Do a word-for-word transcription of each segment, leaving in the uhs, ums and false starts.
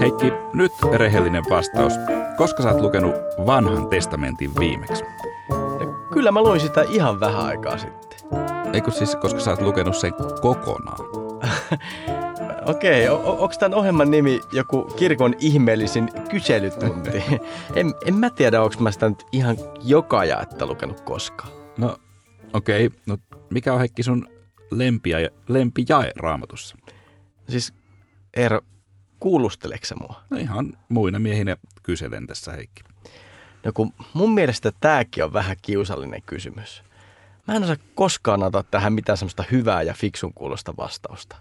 Heikki, nyt rehellinen vastaus. Koska sä oot lukenut Vanhan testamentin viimeksi? Kyllä mä luin sitä ihan vähän aikaa sitten. Eikö siis, koska sä oot lukenut sen kokonaan? Okei, okay, o- onks tämän ohjelman nimi joku kirkon ihmeellisin kyselytunti? en, en mä tiedä, onks mä sitä nyt ihan joka jaetta lukenut koskaan. No okei, okay. No, mikä on Heikki sun lempijae, lempijae Raamatussa? Siis Eero, kuulusteleeko sä mua? No ihan muina miehinä kyselen tässä, Heikki. No kun mun mielestä tääkin on vähän kiusallinen kysymys. Mä en osaa koskaan antaa tähän mitään semmoista hyvää ja fiksun kuulosta vastausta.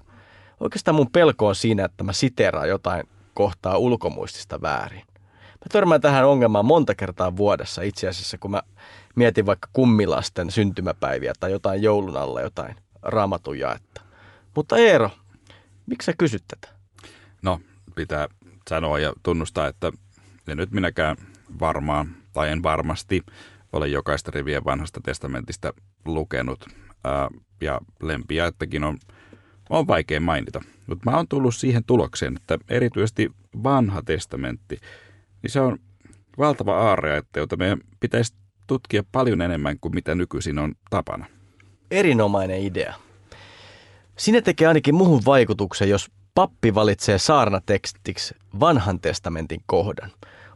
Oikeastaan mun pelko on siinä, että mä siteeraan jotain kohtaa ulkomuistista väärin. Mä törmään tähän ongelmaan monta kertaa vuodessa itse asiassa, kun mä mietin vaikka kummilasten syntymäpäiviä tai jotain joulun alla jotain Raamatun jaetta. Mutta Eero, miksi sä kysyt tätä? No, pitää sanoa ja tunnustaa, että en nyt minäkään varmaan tai en varmasti ole jokaista riviä Vanhasta testamentista lukenut. Ää, ja lempijaettakin on, on vaikea mainita. Mutta mä oon tullut siihen tulokseen, että erityisesti Vanha testamentti, niin se on valtava aarrejaetta, jota meidän pitäisi tutkia paljon enemmän kuin mitä nykyisin on tapana. Erinomainen idea. Sinne tekee ainakin muhun vaikutuksen, jos pappi valitsee saarnatekstiksi Vanhan testamentin kohdan.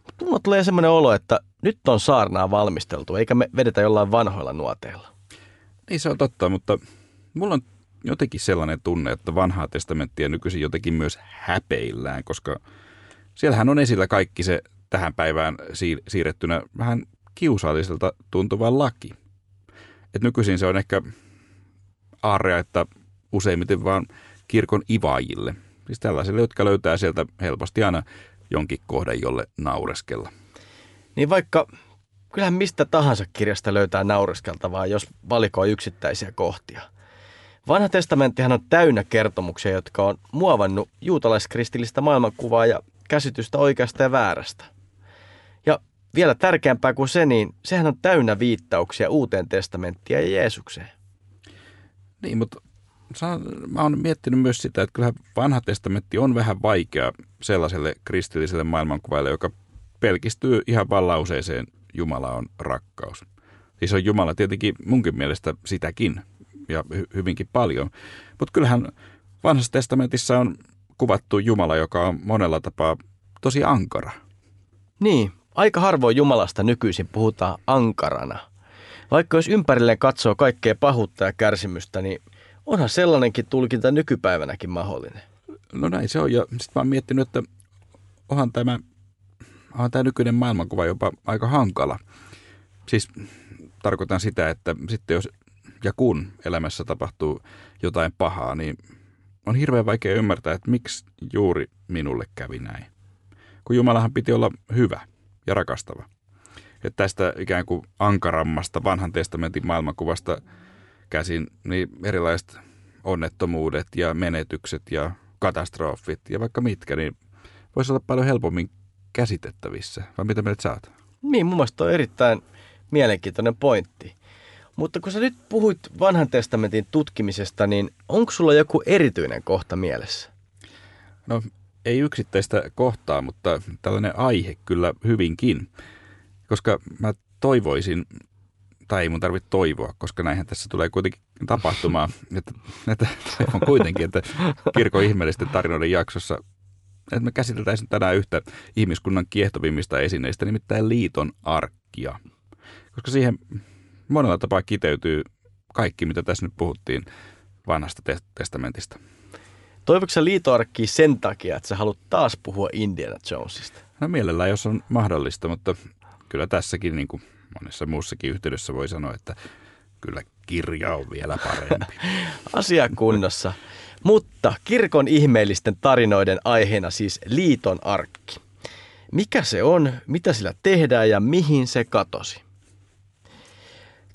Mutta mulla tulee semmoinen olo, että nyt on saarnaa valmisteltu, eikä me vedetä jollain vanhoilla nuoteilla. Niin se on totta, mutta mulla on jotenkin sellainen tunne, että Vanhaa testamenttia nykyisin jotenkin myös häpeillään, koska siellähän on esillä kaikki se tähän päivään siir- siirrettynä vähän kiusalliselta tuntuva laki. Et nykyisin se on ehkä aarrea, että useimmiten vaan kirkon ivaajille. Siis tällaisille, jotka löytää sieltä helposti aina jonkin kohdan, jolle naureskella. Niin vaikka kyllähän mistä tahansa kirjasta löytää naureskeltavaa, jos valikoi yksittäisiä kohtia. Vanha testamenttihan on täynnä kertomuksia, jotka on muovannut juutalaiskristillistä maailmankuvaa ja käsitystä oikeasta ja väärästä. Ja vielä tärkeämpää kuin se, niin sehän on täynnä viittauksia Uuteen testamenttiin ja Jeesukseen. Niin, mutta mä oon miettinyt myös sitä, että kyllähän Vanha testamentti on vähän vaikea sellaiselle kristilliselle maailmankuvalle, joka pelkistyy ihan vaan lauseeseen Jumala on rakkaus. Siis on Jumala tietenkin munkin mielestä sitäkin ja hy- hyvinkin paljon. Mutta kyllähän Vanhassa testamentissa on kuvattu Jumala, joka on monella tapaa tosi ankara. Niin, aika harvoin Jumalasta nykyisin puhutaan ankarana. Vaikka jos ympärilleen katsoo kaikkea pahuutta ja kärsimystä, niin onhan sellainenkin tulkinta nykypäivänäkin mahdollinen. No näin se on. Ja sitten mä oon miettinyt, että onhan tämä, onhan tämä nykyinen maailmankuva jopa aika hankala. Siis tarkoitan sitä, että sitten jos ja kun elämässä tapahtuu jotain pahaa, niin on hirveän vaikea ymmärtää, että miksi juuri minulle kävi näin. Kun Jumalahan piti olla hyvä ja rakastava. Ja tästä ikään kuin ankarammasta Vanhan testamentin maailmankuvasta käsin, niin erilaiset onnettomuudet ja menetykset ja katastrofit ja vaikka mitkä, niin voisi olla paljon helpommin käsitettävissä. Vai mitä meidät saat? Niin, mun mielestä on erittäin mielenkiintoinen pointti. Mutta kun sä nyt puhuit Vanhan testamentin tutkimisesta, niin onko sulla joku erityinen kohta mielessä? No, ei yksittäistä kohtaa, mutta tällainen aihe kyllä hyvinkin, koska mä toivoisin, tai ei mun tarvitse toivoa, koska näinhän tässä tulee kuitenkin tapahtumaan. Että, että on kuitenkin, että kirkon ihmeellisten tarinoiden jaksossa, että me käsiteltäisiin tänään yhtä ihmiskunnan kiehtovimmista esineistä, nimittäin liiton arkkia. Koska siihen monella tapaa kiteytyy kaikki, mitä tässä nyt puhuttiin Vanhasta testamentista. Toivoitko sä liitoarkkia sen takia, että sä haluat taas puhua Indiana Jonesista? No mielellään, jos on mahdollista, mutta kyllä tässäkin niin kuin monessa muussakin yhteydessä voi sanoa, että kyllä kirja on vielä parempi. Asia kunnossa. Mutta kirkon ihmeellisten tarinoiden aiheena siis liiton arkki. Mikä se on, mitä sillä tehdään ja mihin se katosi?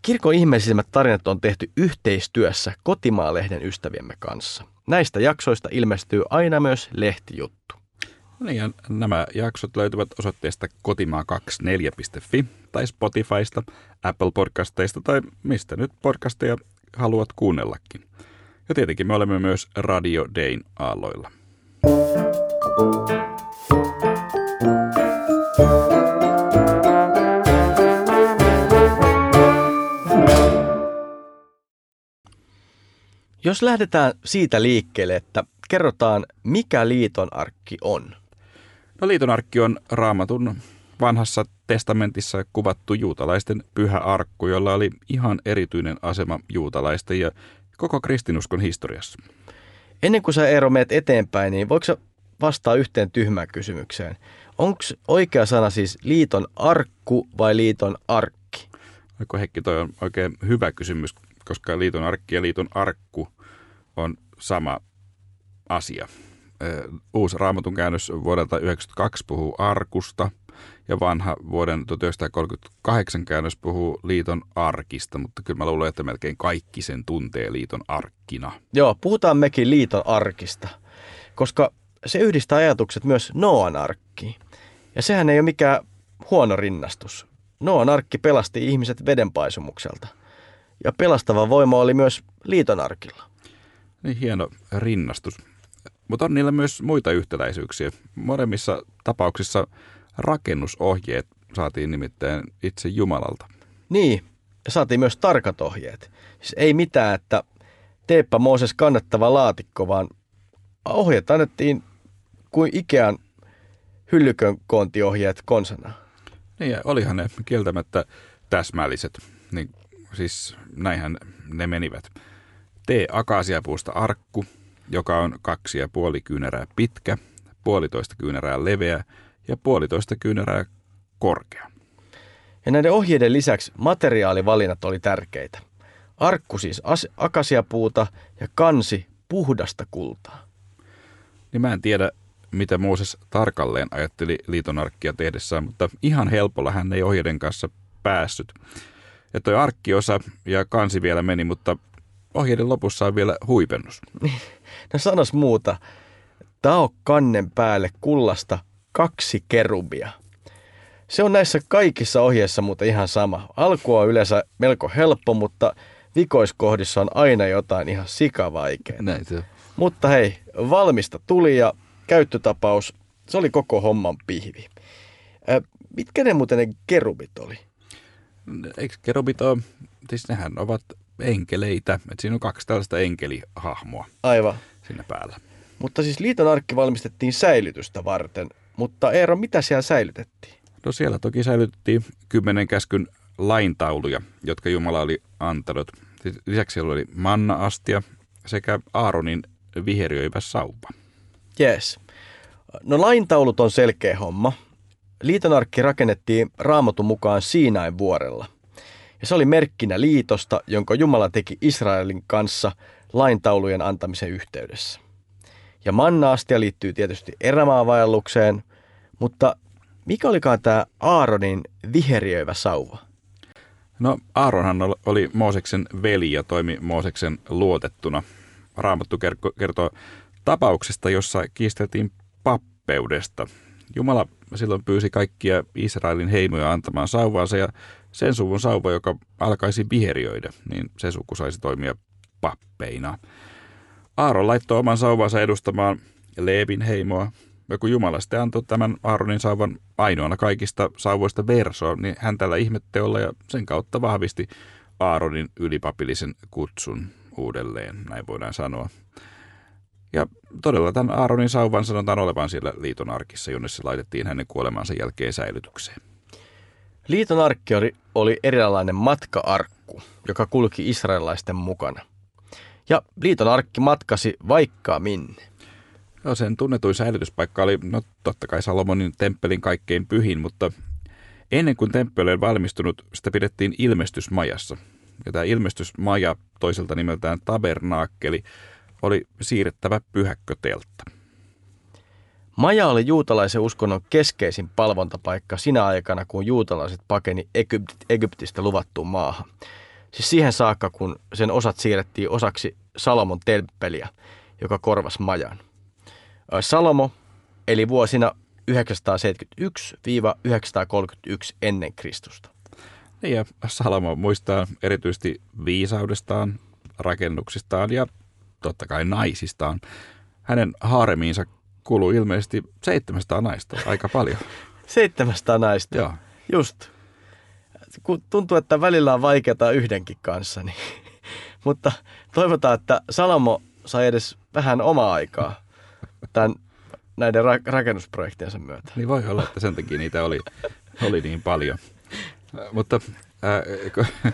Kirkon ihmeellisimmät tarinat on tehty yhteistyössä Kotimaa-lehden ystäviemme kanssa. Näistä jaksoista ilmestyy aina myös lehtijuttu. Niin, ja nämä jaksot löytyvät osoitteesta kotimaa kaksikymmentäneljä piste fi tai Spotifysta, Apple-podcasteista tai mistä nyt podcasteja haluat kuunnellakin. Ja tietenkin me olemme myös Radio Dein aalloilla. Jos lähdetään siitä liikkeelle, että kerrotaan, mikä liitonarkki on. No, liitonarkki on Raamatun vanhassa testamentissa kuvattu juutalaisten pyhä arkku, jolla oli ihan erityinen asema juutalaisten ja koko kristinuskon historiassa. Ennen kuin sä, Eero, meet eteenpäin, niin voiko sä vastaa yhteen tyhmään kysymykseen? Onko oikea sana siis liiton arkku vai liiton arkki? Oiko, Heikki, toi on oikein hyvä kysymys, koska liiton arkki ja liiton arkku on sama asia. Uusi Raamatun käännös vuodelta yhdeksänkymmentäkaksi puhuu arkusta ja vanha vuoden tuhatyhdeksänsataakolmekymmentäkahdeksan käännös puhuu liiton arkista, mutta kyllä mä luulen, että melkein kaikki sen tuntee liiton arkkina. Joo, puhutaan mekin liiton arkista, koska se yhdistää ajatukset myös Nooan arkkiin. Ja sehän ei ole mikään huono rinnastus. Nooan arkki pelasti ihmiset vedenpaisumukselta ja pelastava voima oli myös liiton arkilla. Niin, hieno rinnastus. Mutta on niillä myös muita yhtäläisyyksiä. Molemmissa tapauksissa rakennusohjeet saatiin nimittäin itse Jumalalta. Niin, saatiin myös tarkat ohjeet. Siis ei mitään, että teepä Mooses kannattava laatikko, vaan ohjeet annettiin kuin Ikean hyllykön koontiohjeet konsanaan. Niin, olihan ne kieltämättä täsmälliset. Niin, siis näinhän ne menivät. Tee akasiapuusta arkku, joka on kaksi ja puoli kyynärää pitkä, puolitoista kyynärää leveä ja puolitoista kyynärää korkea. Ja näiden ohjeiden lisäksi materiaalivalinnat oli tärkeitä. Arkku siis as- akasiapuuta ja kansi puhdasta kultaa. Niin, mä en tiedä, mitä Mooses tarkalleen ajatteli liitonarkkia tehdessään, mutta ihan helpolla hän ei ohjeiden kanssa päässyt. Ja toi arkkiosa ja kansi vielä meni, mutta ohjeiden lopussa on vielä huipennus. No, sanos muuta. Tao kannen päälle kullasta kaksi kerubia. Se on näissä kaikissa ohjeissa muuten ihan sama. Alku on yleensä melko helppo, mutta vikoiskohdissa on aina jotain ihan sikavaikeaa. Näin se on. Mutta hei, valmista tuli ja käyttötapaus, se oli koko homman pihvi. Ä, mitkä ne muuten ne kerubit oli? Eikö kerubit ole, siis nehän ovat enkeleitä. Et siinä on kaksi tällaista enkelihahmoa. Aivan. Siinä päällä. Mutta siis liitonarkki valmistettiin säilytystä varten. Mutta Eero, mitä siellä säilytettiin? No, siellä toki säilytettiin kymmenen käskyn laintauluja, jotka Jumala oli antanut. Lisäksi siellä oli manna-astia sekä Aaronin viheriöivä sauva. Jees. No, laintaulut on selkeä homma. Liitonarkki rakennettiin Raamatun mukaan Siinain vuorella. Ja se oli merkkinä liitosta, jonka Jumala teki Israelin kanssa laintaulujen antamisen yhteydessä. Ja manna-astia liittyy tietysti erämaavaellukseen, mutta mikä olikaan tämä Aaronin viheriöivä sauva? No, Aaronhan oli Mooseksen veli ja toimi Mooseksen luotettuna. Raamattu kertoo tapauksesta, jossa kiisteltiin pappeudesta. Jumala silloin pyysi kaikkia Israelin heimoja antamaan sauvaansa ja sen suvun sauva, joka alkaisi viheriöidä, niin se suku saisi toimia pappeina. Aaron laittoi oman sauvansa edustamaan Leevin heimoa. Ja kun Jumala sitten antoi tämän Aaronin sauvan ainoana kaikista sauvoista versoon, niin hän tällä ihmetteolla ja sen kautta vahvisti Aaronin ylipapillisen kutsun uudelleen, näin voidaan sanoa. Ja todella tämän Aaronin sauvan sanotaan olevan siellä liitonarkissa, jonne se laitettiin hänen kuolemansa jälkeen säilytykseen. Liitonarkki oli, oli erilainen matka-arkku, joka kulki israelilaisten mukana. Ja liitonarkki matkasi vaikka minne. No, sen tunnetuin säilytyspaikka oli, no, totta kai Salomonin temppelin kaikkein pyhin, mutta ennen kuin temppeli oli valmistunut, sitä pidettiin ilmestysmajassa. Ja tämä ilmestysmaja, toiselta nimeltään tabernaakkeli, oli siirrettävä pyhäkköteltta. Maja oli juutalaisen uskonnon keskeisin palvontapaikka sinä aikana, kun juutalaiset pakeni Egyptistä luvattuun maahan. Siis siihen saakka, kun sen osat siirrettiin osaksi Salomon temppeliä, joka korvasi majan. Salomo eli vuosina yhdeksänsataaseitsemänkymmentäyksi–yhdeksänsataakolmekymmentäyksi ennen Kristusta. Ja Salomo muistaa erityisesti viisaudestaan, rakennuksistaan ja totta kai naisistaan. Hänen haaremiinsa kuului ilmeisesti seitsemänsataa naista, aika paljon. seitsemänsataa naista, joo. Just. Kun tuntuu, että välillä on vaikeaa yhdenkin kanssa, niin Mutta toivotaan, että Salomo sai edes vähän omaa aikaa tämän, näiden ra- rakennusprojektiensa myötä. Niin voi olla, että sen takia niitä oli, oli niin paljon. Mutta äh,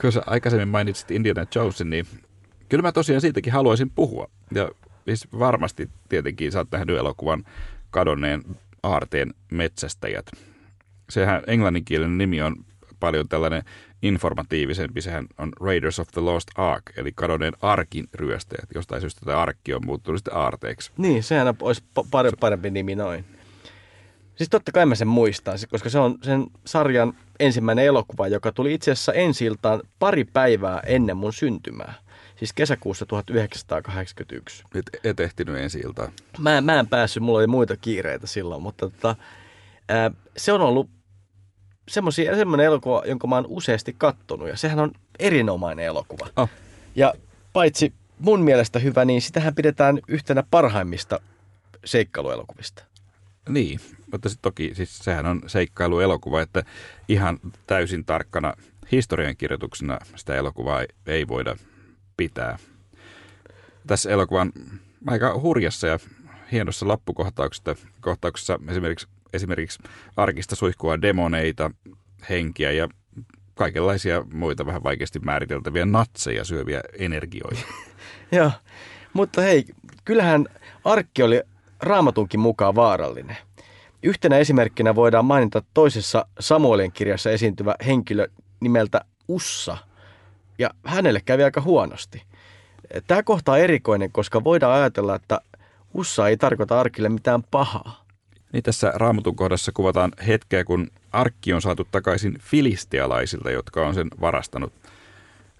kun sä aikaisemmin mainitsit Indiana Jonesin, niin kyllä mä tosiaan siitäkin haluaisin puhua. Ja siis varmasti tietenkin sä oot nähnyt elokuvan kadonneen aarteen metsästäjät. Sehän englanninkielinen nimi on paljon tällainen informatiivisempi. Sehän on Raiders of the Lost Ark, eli kadonneen arkin ryöstäjät. Jostain syystä tämä arkki on muuttunut sitten aarteeksi. Niin, sehän olisi parempi nimi noin. Siis totta kai mä sen muistan, koska se on sen sarjan ensimmäinen elokuva, joka tuli itse asiassa ensi iltaan pari päivää ennen mun syntymää. Siis kesäkuussa tuhatyhdeksänsataakahdeksankymmentäyksi. Et, et ehtinyt ensi iltaan. Mä, mä en päässyt, mulla oli muita kiireitä silloin, mutta tota, ää, se on ollut semmoinen elokuva, jonka mä oon useasti kattonut, ja sehän on erinomainen elokuva. Oh. Ja paitsi mun mielestä hyvä, niin sitähän pidetään yhtenä parhaimmista seikkailuelokuvista. Niin, mutta sit toki siis sehän on seikkailuelokuva, että ihan täysin tarkkana historiankirjoituksena sitä elokuvaa ei voida pitää. Tässä elokuvan aika hurjassa ja hienossa loppukohtauksessa esimerkiksi, esimerkiksi arkista suihkua demoneita, henkiä ja kaikenlaisia muita vähän vaikeasti määriteltäviä natseja syöviä energioita. Joo, mutta hei, kyllähän arkki oli Raamatunkin mukaan vaarallinen. Yhtenä esimerkkinä voidaan mainita toisessa Samuelin kirjassa esiintyvä henkilö nimeltä Ussa, ja hänelle kävi aika huonosti. Tämä kohta on erikoinen, koska voidaan ajatella, että Ussa ei tarkoita arkille mitään pahaa. Niin tässä Raamatun kohdassa kuvataan hetkeä, kun arkki on saatu takaisin filistealaisilta, jotka on sen varastanut.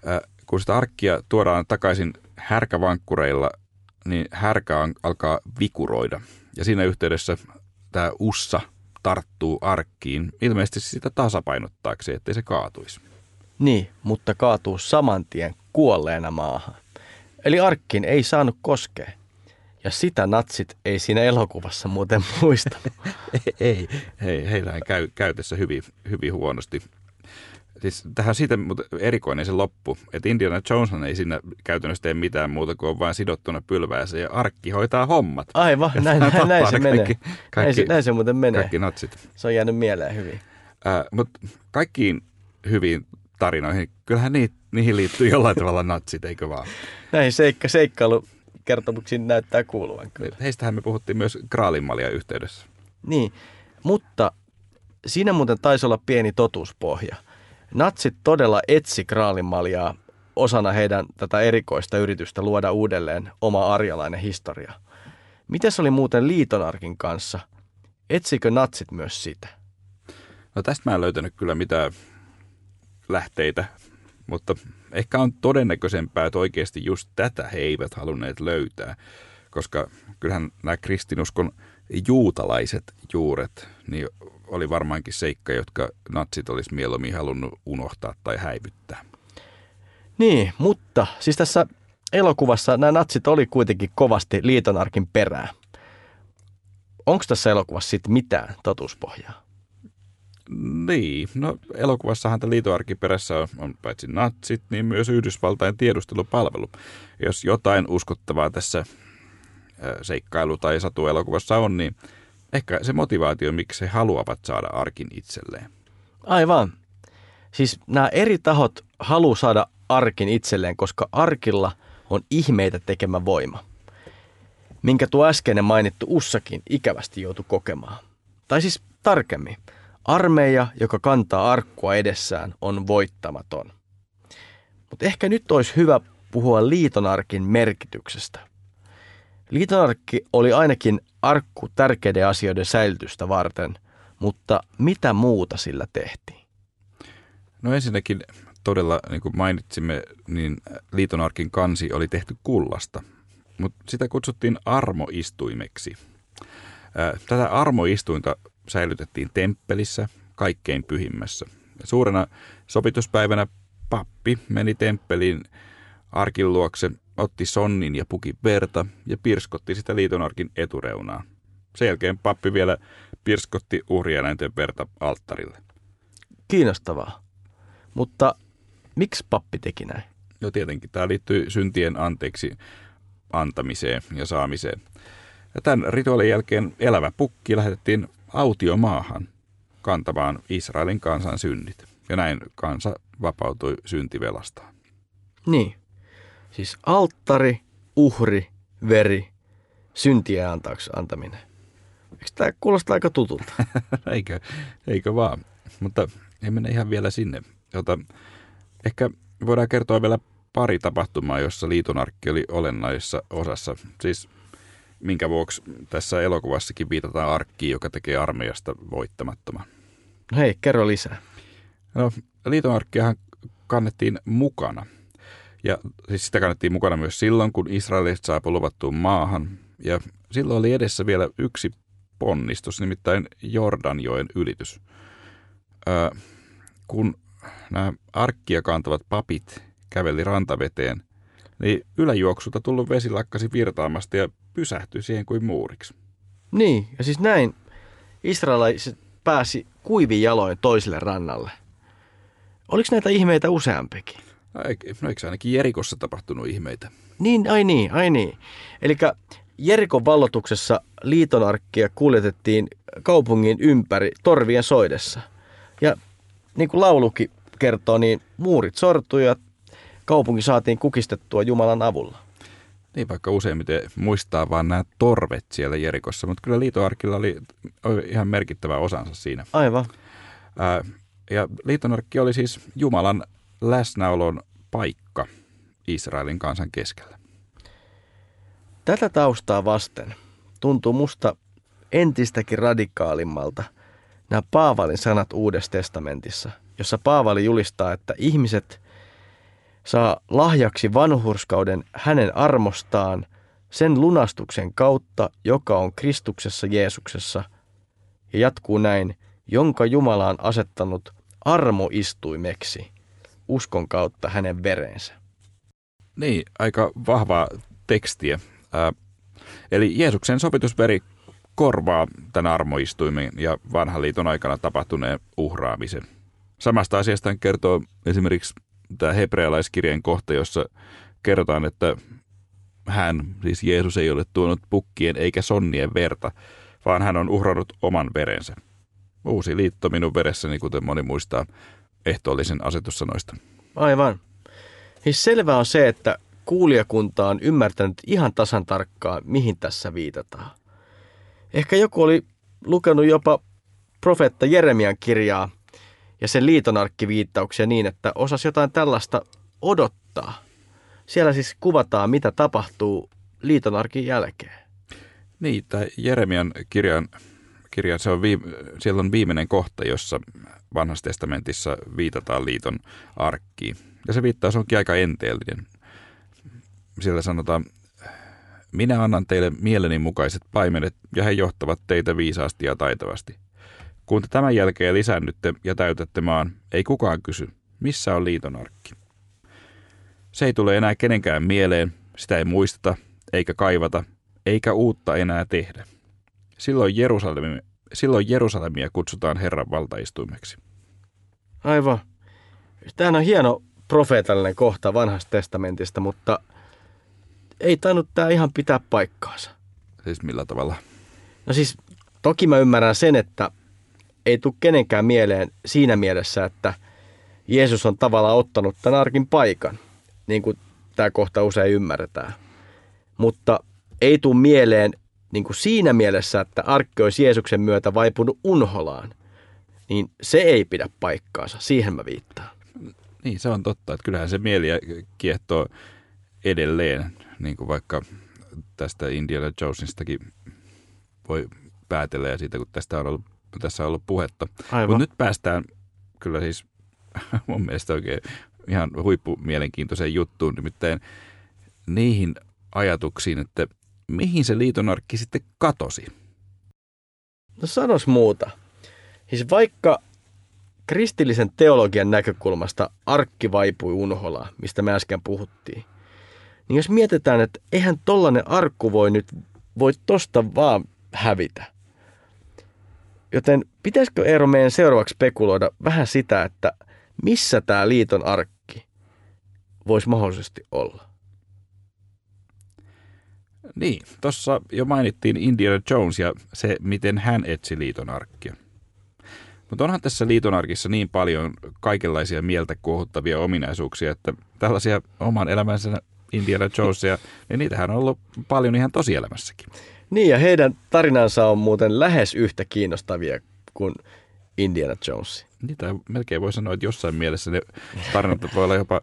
Äh, kun sitä arkkia tuodaan takaisin härkävankkureilla, niin härkä alkaa vikuroida. Ja siinä yhteydessä tämä Ussa tarttuu arkkiin ilmeisesti sitä tasapainottaakseen, ettei se kaatuisi. Niin, mutta kaatuu saman tien kuolleena maahan. Eli arkkiin ei saanut koskea. Ja sitä natsit ei siinä elokuvassa muuten muista. ei, ei, heillähän käy käytössä hyvin, hyvin huonosti. Siis tähän siitä mutta erikoinen se loppu, että Indiana Jones ei siinä käytännössä tee mitään muuta kuin on vain sidottuna pylväänsä ja arkki hoitaa hommat. Aivan, näin, näin, näin se menee. Kaikki, näin, se, näin se muuten menee. Kaikki natsit. Se on jäänyt mieleen hyvin. Äh, mutta kaikkiin hyviin tarinoihin, kyllähän niihin, niihin liittyy jollain tavalla natsit, eikö vaan? Näin seikka, seikkailukertomuksiin näyttää kuuluvan kyllä. Heistähän me puhuttiin myös Graalinmalja yhteydessä. Niin, mutta siinä muuten taisi olla pieni totuuspohja. Natsit todella etsi Graalinmaljaa osana heidän tätä erikoista yritystä luoda uudelleen oma arjalainen historia. Miten se oli muuten liitonarkin kanssa? Etsikö natsit myös sitä? No tästä mä en löytänyt kyllä mitään lähteitä, mutta ehkä on todennäköisempää, että oikeasti just tätä he eivät halunneet löytää, koska kyllähän nämä kristinuskon juutalaiset juuret, niin oli varmaankin seikka, jotka natsit olisi mieluummin halunnut unohtaa tai häivyttää. Niin, mutta siis tässä elokuvassa nämä natsit oli kuitenkin kovasti liitonarkin perää. Onko tässä elokuvassa sitten mitään totuuspohjaa? Niin, no elokuvassahan tämä liitonarkin perässä on, on paitsi natsit, niin myös Yhdysvaltain tiedustelupalvelu. Jos jotain uskottavaa tässä seikkailu- tai satuelokuvassa on, niin ehkä se motivaatio, miksi he haluavat saada arkin itselleen. Aivan. Siis nämä eri tahot haluaa saada arkin itselleen, koska arkilla on ihmeitä tekemä voima, minkä tuo äskeinen mainittu Ussakin ikävästi joutui kokemaan. Tai siis tarkemmin, armeija, joka kantaa arkkua edessään, on voittamaton. Mutta ehkä nyt olisi hyvä puhua liitonarkin merkityksestä. Liitonarkki oli ainakin arkku tärkeiden asioiden säilytystä varten, mutta mitä muuta sillä tehtiin? No ensinnäkin todella, niin kuin mainitsimme, niin liitonarkin kansi oli tehty kullasta, mutta sitä kutsuttiin armoistuimeksi. Tätä armoistuinta säilytettiin temppelissä, kaikkein pyhimmässä. Suurena sopituspäivänä pappi meni temppeliin arkin luokse, otti sonnin ja pukin verta ja pirskotti sitä liitonarkin etureunaa. Sen jälkeen pappi vielä pirskotti uhrieläinten verta alttarille. Kiinnostavaa. Mutta miksi pappi teki näin? No tietenkin, tämä liittyy syntien anteeksi antamiseen ja saamiseen. Ja tämän rituaalin jälkeen elävä pukki lähetettiin autiomaahan kantamaan Israelin kansan synnit. Ja näin kansa vapautui syntivelastaan. Niin, siis alttari, uhri, veri, syntiä antaminen. Eikö tämä kuulostaa aika tutulta? eikö, eikö vaan, mutta ei mennä ihan vielä sinne. Jota, ehkä voidaan kertoa vielä pari tapahtumaa, jossa liitonarkki oli olennaisessa osassa. Siis minkä vuoksi tässä elokuvassakin viitataan arkkiin, joka tekee armeijasta voittamattoman. No hei, kerro lisää. No, liitonarkkiahan kannettiin mukana. Ja siis sitä kannettiin mukana myös silloin, kun Israelista saapui luvattuun maahan. Ja silloin oli edessä vielä yksi ponnistus, nimittäin Jordanjoen ylitys. Öö, kun nämä arkkia kantavat papit käveli rantaveteen, niin yläjuoksulta tullut vesi lakkasi virtaamasta ja pysähtyi siihen kuin muuriksi. Niin, ja siis näin israelaiset pääsi kuivin jaloin toiselle rannalle. Oliko näitä ihmeitä useampikin? No eikö ainakin Jerikossa tapahtunut ihmeitä? Niin, ai niin, ai niin. Eli Jerikon vallotuksessa liitonarkkia kuljetettiin kaupungin ympäri torvien soidessa. Ja niin kuin laulukin kertoo, niin muurit sortuivat. Kaupunki saatiin kukistettua Jumalan avulla. Niin, vaikka useimmiten muistaa vaan nämä torvet siellä Jerikossa, mutta kyllä liitonarkilla oli ihan merkittävä osansa siinä. Aivan. Ää, ja liitonarkki oli siis Jumalan läsnäolon paikka Israelin kansan keskellä. Tätä taustaa vasten tuntuu musta entistäkin radikaalimmalta nämä Paavalin sanat Uudessa testamentissa, jossa Paavali julistaa, että ihmiset saa lahjaksi vanhurskauden hänen armostaan sen lunastuksen kautta, joka on Kristuksessa Jeesuksessa, ja jatkuu näin, jonka Jumala on asettanut armoistuimeksi uskon kautta hänen vereensä. Niin, aika vahvaa tekstiä. Äh, eli Jeesuksen sovitusveri korvaa tämän armoistuimen ja vanhan liiton aikana tapahtuneen uhraamisen. Samasta asiasta kertoo esimerkiksi tämä hebrealaiskirjeen kohta, jossa kerrotaan, että hän, siis Jeesus, ei ole tuonut pukkien eikä sonnien verta, vaan hän on uhrannut oman verensä. Uusi liitto minun veressäni, kuten moni muistaa ehtoollisen asetussanoista. Aivan. Siis selvä on se, että kuulijakunta on ymmärtänyt ihan tasan tarkkaan, mihin tässä viitataan. Ehkä joku oli lukenut jopa profeetta Jeremian kirjaa ja sen liitonarkkiviittauksia niin, että osasi jotain tällaista odottaa. Siellä siis kuvataan, mitä tapahtuu liitonarkin jälkeen. Niin, tämä Jeremian kirjan, kirjan se on viime, siellä on viimeinen kohta, jossa Vanhassa testamentissa viitataan liiton arkkiin. Ja se viittaus onkin aika enteellinen. Siellä sanotaan, minä annan teille mieleni mukaiset paimenet, ja he johtavat teitä viisaasti ja taitavasti. Kun te tämän jälkeen lisännytte ja täytätte maan, ei kukaan kysy, missä on liitonarkki. Se ei tule enää kenenkään mieleen, sitä ei muisteta, eikä kaivata, eikä uutta enää tehdä. Silloin Jerusalemia, silloin Jerusalemia kutsutaan Herran valtaistuimeksi. Aivan. Tämähän on hieno profeetallinen kohta Vanhasta testamentista, mutta ei tainnut tämä ihan pitää paikkaansa. Siis millä tavalla? No siis toki mä ymmärrän sen, että ei tule kenenkään mieleen siinä mielessä, että Jeesus on tavallaan ottanut tämän arkin paikan, niin kuin tämä kohta usein ymmärretään. Mutta ei tule mieleen niin kuin siinä mielessä, että arkki olisi Jeesuksen myötä vaipunut unholaan. Niin se ei pidä paikkaansa, siihen mä viittaan. Niin, se on totta, että kyllähän se mieliä kiehtoo edelleen, niin kuin vaikka tästä Indiana Jonesistakin voi päätellä ja siitä, kun tästä on ollut, tässä on ollut puhetta. Mutta nyt päästään kyllä siis mun mielestä oikein ihan huippumielenkiintoiseen juttuun, nimittäin niihin ajatuksiin, että mihin se liitonarkki sitten katosi? No sanois muuta. Siis vaikka kristillisen teologian näkökulmasta arkki vaipui unholaan, mistä me äsken puhuttiin, niin jos mietitään, että eihän tollainen arkku voi nyt, voi tosta vaan hävitä. Joten pitäisikö Eero meidän seuraavaksi spekuloida vähän sitä, että missä tämä liiton arkki voisi mahdollisesti olla. Niin, tuossa jo mainittiin Indiana Jones ja se, miten hän etsi liitonarkkia. Mutta onhan tässä liitonarkissa niin paljon kaikenlaisia mieltä kuohuttavia ominaisuuksia, että tällaisia oman elämänsä Indiana Jonesia, niin niitähän on ollut paljon ihan tosielämässäkin. Niin, ja heidän tarinansa on muuten lähes yhtä kiinnostavia kuin Indiana Jones. Niitä melkein voi sanoa, että jossain mielessä ne tarinat voi olla jopa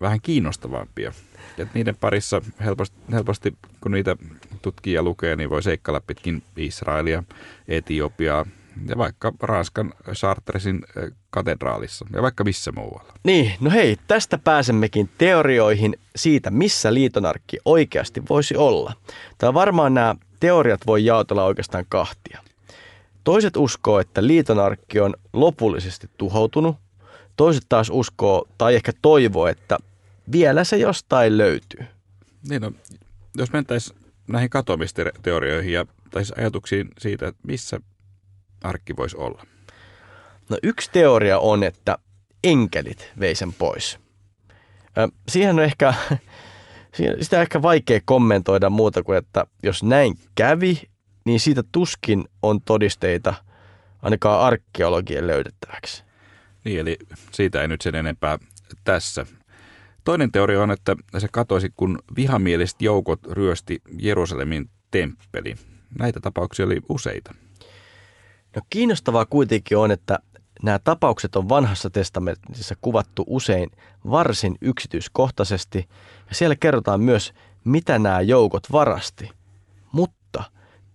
vähän kiinnostavampia. Ja niiden parissa helposti, helposti, kun niitä tutkii ja lukee, niin voi seikkailla pitkin Israelia, Etiopiaa ja vaikka Ranskan Chartresin katedraalissa ja vaikka missä muualla. Niin, no hei, tästä pääsemmekin teorioihin siitä, missä liitonarkki oikeasti voisi olla. Tai varmaan nämä teoriat voi jaotella oikeastaan kahtia. Toiset uskoo, että liitonarkki on lopullisesti tuhoutunut. Toiset taas uskoo tai ehkä toivoo, että vielä se jostain löytyy. Niin no, jos mentäisiin näihin katoamisteorioihin ja taisi ajatuksiin siitä, että missä arkki voisi olla. No yksi teoria on, että enkelit vei sen pois. Siihen on ehkä, sitä on ehkä vaikea kommentoida muuta kuin, että jos näin kävi, niin siitä tuskin on todisteita ainakaan arkeologien löydettäväksi. Niin, eli siitä ei nyt sen enempää tässä. Toinen teoria on, että se katosi, kun vihamieliset joukot ryösti Jerusalemin temppeli. Näitä tapauksia oli useita. No kiinnostavaa kuitenkin on, että nämä tapaukset on vanhassa testamentissa kuvattu usein varsin yksityiskohtaisesti. Ja siellä kerrotaan myös, mitä nämä joukot varasti. Mutta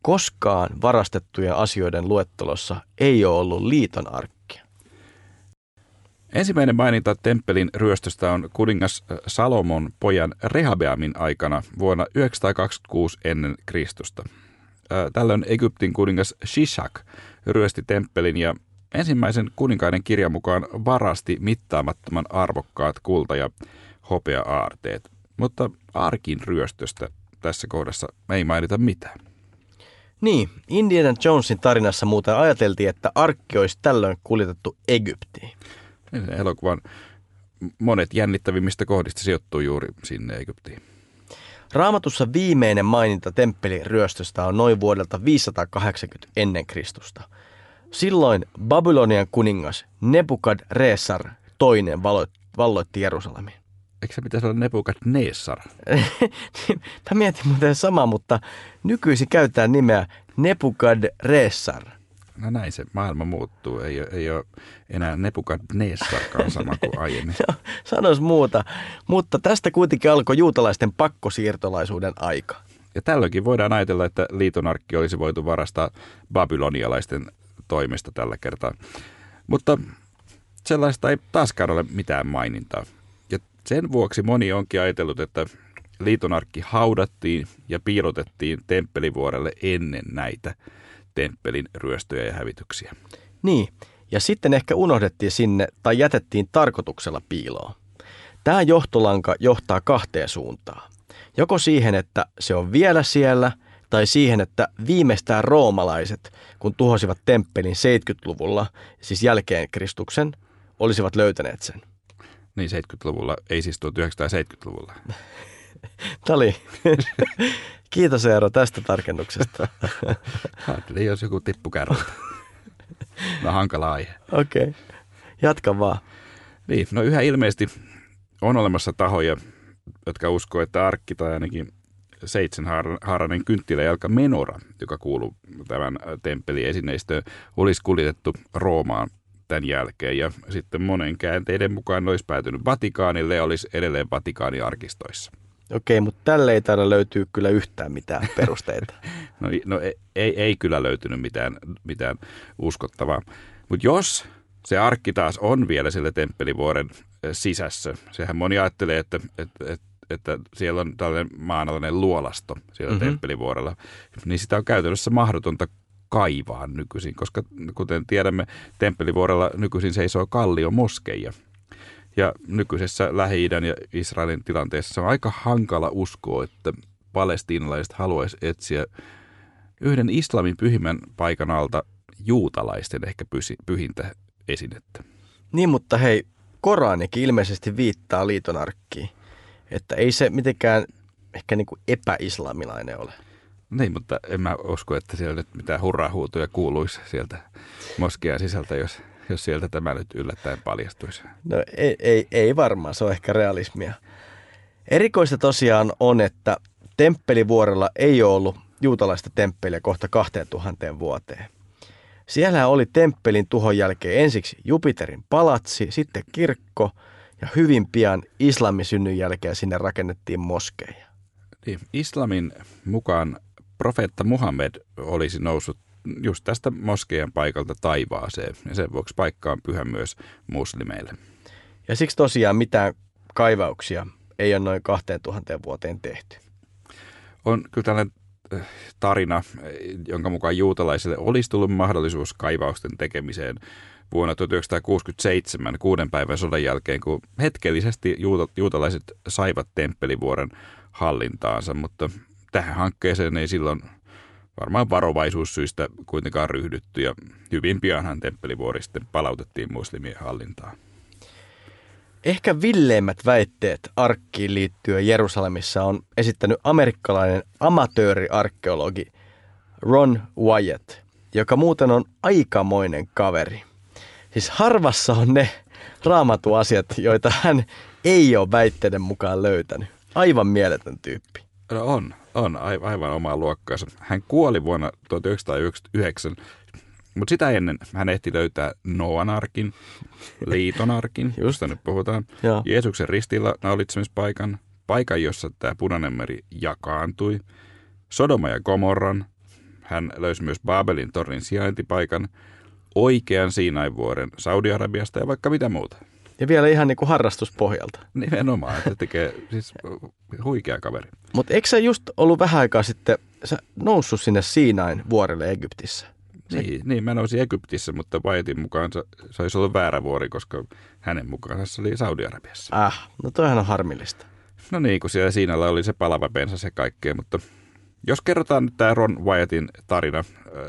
koskaan varastettujen asioiden luettelossa ei ole ollut liitonarkkia. Ensimmäinen maininta temppelin ryöstöstä on kuningas Salomon pojan Rehabeamin aikana vuonna yhdeksänsataakaksikymmentäkuusi ennen Kristusta. Tällöin Egyptin kuningas Shishak ryösti temppelin ja ensimmäisen kuninkaiden kirjan mukaan varasti mittaamattoman arvokkaat kulta- ja hopea-aarteet. Mutta arkin ryöstöstä tässä kohdassa ei mainita mitään. Niin, Indiana Jonesin tarinassa muuten ajateltiin, että arkki olisi tällöin kuljetettu Egyptiin. Elokuvan monet jännittävimmistä kohdista sijoittuu juuri sinne Egyptiin. Raamatussa viimeinen maininta temppelin ryöstöstä on noin vuodelta viisisataakahdeksankymmentä ennen Kristusta. Silloin Babylonian kuningas Nebukadressar toinen valloitti Jerusalemin. Eikö se pitäisi olla Nebukadnessar? Mä mietin muuten samaa, mutta nykyisin käytetään nimeä Nebukadressar. No näin se maailma muuttuu. Ei, ei ole enää Nebukadnessarkaan sama kuin aiemmin. No, sanois muuta, mutta tästä kuitenkin alkoi juutalaisten pakkosiirtolaisuuden aika. Ja tällöinkin voidaan ajatella, että liitonarkki olisi voitu varastaa babylonialaisten toimesta tällä kertaa. Mutta sellaista ei taaskaan ole mitään mainintaa. Ja sen vuoksi moni onkin ajatellut, että liitonarkki haudattiin ja piilotettiin temppelivuorelle ennen näitä temppelin ryöstöjä ja hävityksiä. Niin, ja sitten ehkä unohdettiin sinne tai jätettiin tarkoituksella piiloon. Tämä johtolanka johtaa kahteen suuntaan. Joko siihen, että se on vielä siellä, tai siihen, että viimeistään roomalaiset, kun tuhosivat temppelin seitsemänkymmentäluvulla, siis jälkeen Kristuksen, olisivat löytäneet sen. Niin, seitsemänkymmentäluvulla, ei siis tuhatyhdeksänsataaseitsemänkymmentäluvulla. Tämä oli... Kiitos Eero tästä tarkennuksesta. Ajattelin, jos joku tippu kärrältä. No hankala aihe. Okei, okay. Jatka vaan. Niin, no yhä ilmeisesti on olemassa tahoja, jotka uskoo, että arkki tai ainakin seitsemänhaarainen kynttiläjalka menora, joka kuuluu tämän temppelin esineistöön, olisi kuljetettu Roomaan tämän jälkeen. Ja sitten monen käänteiden mukaan olisi päätynyt Vatikaanille ja olisi edelleen Vatikaaniarkistoissa. Okei, mutta tälle ei taida löytyy kyllä yhtään mitään perusteita. no no ei, ei, ei kyllä löytynyt mitään, mitään uskottavaa. Mutta jos se arkki taas on vielä siellä temppelivuoren sisässä, sehän moni ajattelee, että, että, että, että siellä on tällainen maanalainen luolasto siellä mm-hmm. temppelivuorella, niin sitä on käytännössä mahdotonta kaivaa nykyisin, koska kuten tiedämme, temppelivuorella nykyisin seisoo kalliomoskeja. Ja nykyisessä Lähi-idän ja Israelin tilanteessa on aika hankala uskoa, että palestiinalaiset haluaisi etsiä yhden islamin pyhimmän paikan alta juutalaisten ehkä pyhintä esinettä. Niin, mutta hei, Koranikin ilmeisesti viittaa liitonarkkiin, että ei se mitenkään ehkä niin kuin epäislamilainen ole. Niin, mutta en mä usko, että siellä nyt mitään hurrahuutuja kuuluisi sieltä moskian sisältä, jos, jos sieltä tämä nyt yllättäen paljastuisi. No ei, ei, ei varmaan, se on ehkä realismia. Erikoista tosiaan on, että temppelivuorella ei ole ollut juutalaista temppeliä kohta kahteentuhanteen vuoteen. Siellä oli temppelin tuhon jälkeen ensiksi Jupiterin palatsi, sitten kirkko ja hyvin pian islamin synnyn jälkeen sinne rakennettiin moskeja. Niin, islamin mukaan profeetta Muhammed olisi noussut just tästä moskeijan paikalta taivaaseen ja sen vuoksi paikka on pyhä myös muslimeille. Ja siksi tosiaan mitään kaivauksia ei ole noin kahteentuhanteen vuoteen tehty. On kyllä tällainen tarina, jonka mukaan juutalaisille olisi tullut mahdollisuus kaivausten tekemiseen vuonna tuhatyhdeksänsataakuusikymmentäseitsemän kuuden päivän sodan jälkeen, kun hetkellisesti juutalaiset saivat temppelivuoren hallintaansa, mutta tähän hankkeeseen ei silloin varmaan varovaisuussyistä kuitenkaan ryhdytty ja hyvin pianhan temppelivuori sitten palautettiin muslimien hallintaan. Ehkä villeimmät väitteet arkkiin liittyen Jerusalemissa on esittänyt amerikkalainen amatööriarkeologi Ron Wyatt, joka muuten on aikamoinen kaveri. Siis harvassa on ne raamatun asiat, joita hän ei ole väitteiden mukaan löytänyt. Aivan mieletön tyyppi. No on, on aivan omaa luokkaansa. Hän kuoli vuonna tuhatyhdeksänsataayhdeksänkymmentäyhdeksän. Mutta sitä ennen hän ehti löytää Noan arkin, liiton arkin, josta nyt puhutaan, ja Jeesuksen ristillä naulitsemispaikan, paikan, jossa tämä Punainen meri jakaantui, Sodoma ja Gomorran, hän löysi myös Baabelin tornin sijaintipaikan, oikean Siinainvuoren Saudi-Arabiasta ja vaikka mitä muuta. Ja vielä ihan niin kuin harrastuspohjalta. Nimenomaan, että tekee siis huikea kaveri. Mutta eikö sä just ollut vähän aikaa sitten, sä noussut sinne Siinainvuorelle Egyptissä? Niin, niin, mä nousin Egyptissä, mutta Wyatin mukaan se olisi ollut väärä vuori, koska hänen mukaansa se oli Saudi-Arabiassa. Ah, no toihan on harmillista. No niin, kun siellä Siinalla oli se palava pensas ja kaikkea, mutta jos kerrotaan nyt tämä Ron Wyatin tarina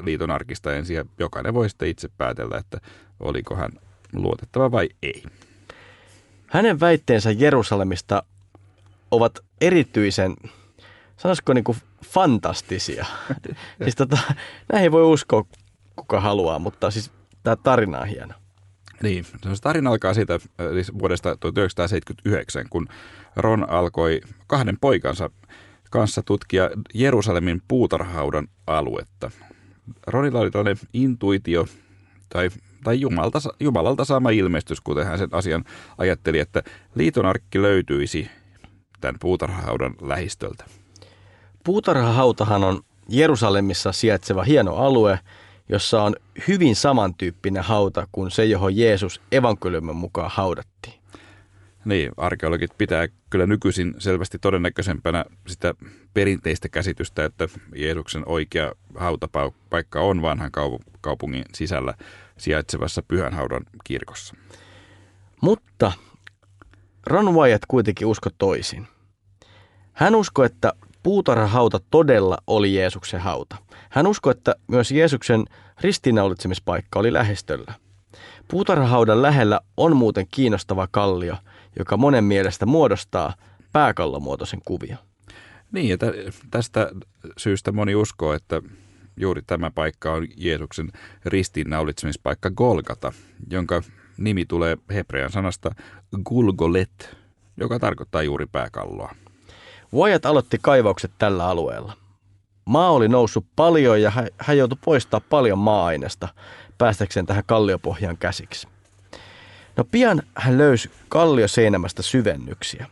liitonarkista ensin, ja jokainen voi sitten itse päätellä, että oliko hän luotettava vai ei. Hänen väitteensä Jerusalemista ovat erityisen, sanoisiko niin kuin fantastisia. Siis tota, näihin voi uskoa kuka haluaa, mutta siis tämä tarina on hieno. Niin, se tarina alkaa siitä vuodesta tuhatyhdeksänsataaseitsemänkymmentäyhdeksän, kun Ron alkoi kahden poikansa kanssa tutkia Jerusalemin puutarhaudan aluetta. Ronilla oli tällainen intuitio tai, tai jumalta, Jumalalta saama ilmestys, kuten hän sen asian ajatteli, että liitonarkki löytyisi tämän puutarhahaudan lähistöltä. Puutarhahautahan on Jerusalemissa sijaitseva hieno alue, jossa on hyvin samantyyppinen hauta kuin se, johon Jeesus evankeliumin mukaan haudattiin. Niin, arkeologit pitää kyllä nykyisin selvästi todennäköisempänä sitä perinteistä käsitystä, että Jeesuksen oikea hautapaikka on vanhan kaupungin sisällä sijaitsevassa Pyhänhaudan kirkossa. Mutta Ron Wyatt kuitenkin usko toisin. Hän uskoi, että puutarhahauta todella oli Jeesuksen hauta. Hän uskoi, että myös Jeesuksen ristiinnaulitsemispaikka oli lähistöllä. Puutarhahaudan lähellä on muuten kiinnostava kallio, joka monen mielestä muodostaa pääkallomuotoisen kuvion. Niin, ja tästä syystä moni uskoo, että juuri tämä paikka on Jeesuksen ristiinnaulitsemispaikka Golgata, jonka nimi tulee hebrean sanasta Gulgolet, joka tarkoittaa juuri pääkalloa. Wyatt aloitti kaivaukset tällä alueella. Maa oli noussut paljon ja hän joutui poistamaan paljon maa-ainesta päästäkseen tähän kalliopohjaan käsiksi. No pian hän löysi kallioseinämästä syvennyksiä.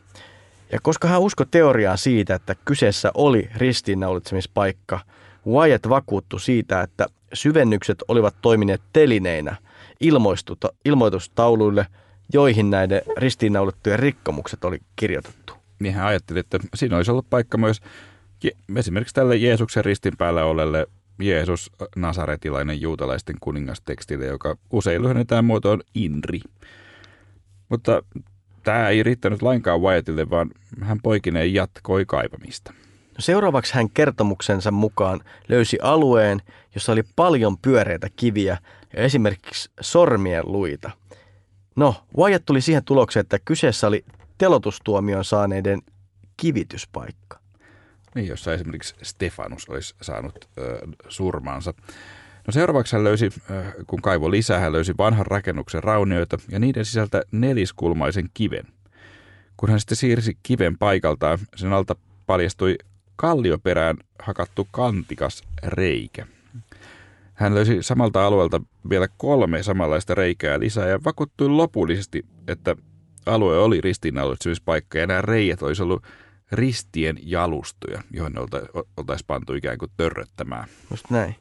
Ja koska hän uskoi teoriaan siitä, että kyseessä oli ristiinnaulitsemispaikka, Wyatt vakuuttui siitä, että syvennykset olivat toimineet telineinä ilmoitustauluille, joihin näiden ristiinnaulittujen rikkomukset oli kirjoitettu. Niin hän ajatteli, että siinä olisi ollut paikka myös esimerkiksi tälle Jeesuksen ristin päällä olelle Jeesus Nasaretilainen juutalaisten kuningastekstille, joka usein lyhennetään muotoon Inri. Mutta tämä ei riittänyt lainkaan Wyattille, vaan hän poikineen jatkoi kaivamista. Seuraavaksi hän kertomuksensa mukaan löysi alueen, jossa oli paljon pyöreitä kiviä ja esimerkiksi sormien luita. No, Wyatt tuli siihen tulokseen, että kyseessä oli telotustuomion saaneiden kivityspaikka. Niin, jossa esimerkiksi Stefanus olisi saanut ö, surmaansa. No seuraavaksi hän löysi, kun kaivoi lisää, hän löysi vanhan rakennuksen raunioita ja niiden sisältä neliskulmaisen kiven. Kun hän sitten siirsi kiven paikaltaan, sen alta paljastui kallioperään hakattu kantikas reikä. Hän löysi samalta alueelta vielä kolme samanlaista reikää lisää ja vakuuttui lopullisesti, että alue oli ristiinnaulitsemispaikka ja nämä reijät olisi ollut ristien jalustoja, johon ne oltaisiin pantu ikään kuin törröttämään. Just näin.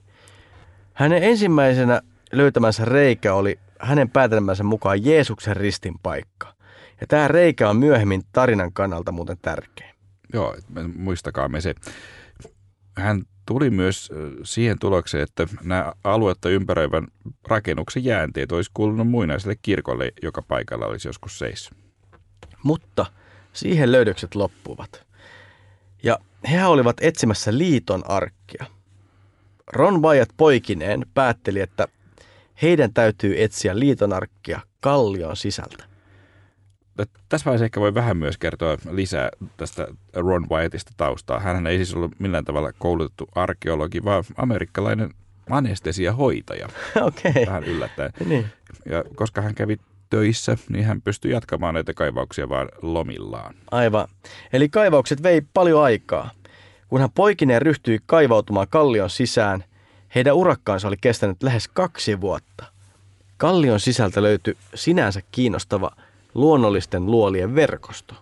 Hänen ensimmäisenä löytämänsä reikä oli hänen päätelmänsä mukaan Jeesuksen ristin paikka. Ja tämä reikä on myöhemmin tarinan kannalta muuten tärkeä. Joo, muistakaa me se. Hän tuli myös siihen tulokseen, että nämä aluetta ympäröivän rakennuksen jäänteet olisi kuulunut muinaiselle kirkolle, joka paikalla olisi joskus seissyt. Mutta siihen löydökset loppuvat. Ja hehän olivat etsimässä liiton arkkia. Ron Wyatt poikineen päätteli, että heidän täytyy etsiä liiton arkkia kallion sisältä. Tässä vaiheessa ehkä voi vähän myös kertoa lisää tästä Ron Wyattista taustaa. Hänhän ei siis ollut millään tavalla koulutettu arkeologi, vaan amerikkalainen anestesiahoitaja. Okei. Okay. Vähän yllättäen. Niin. Ja koska hän kävi töissä, niin hän pystyi jatkamaan näitä kaivauksia vaan lomillaan. Aivan. Eli kaivaukset vei paljon aikaa. Kun hän poikineen ryhtyi kaivautumaan kallion sisään, heidän urakkaansa oli kestänyt lähes kaksi vuotta. Kallion sisältä löytyi sinänsä kiinnostava luonnollisten luolien verkosto,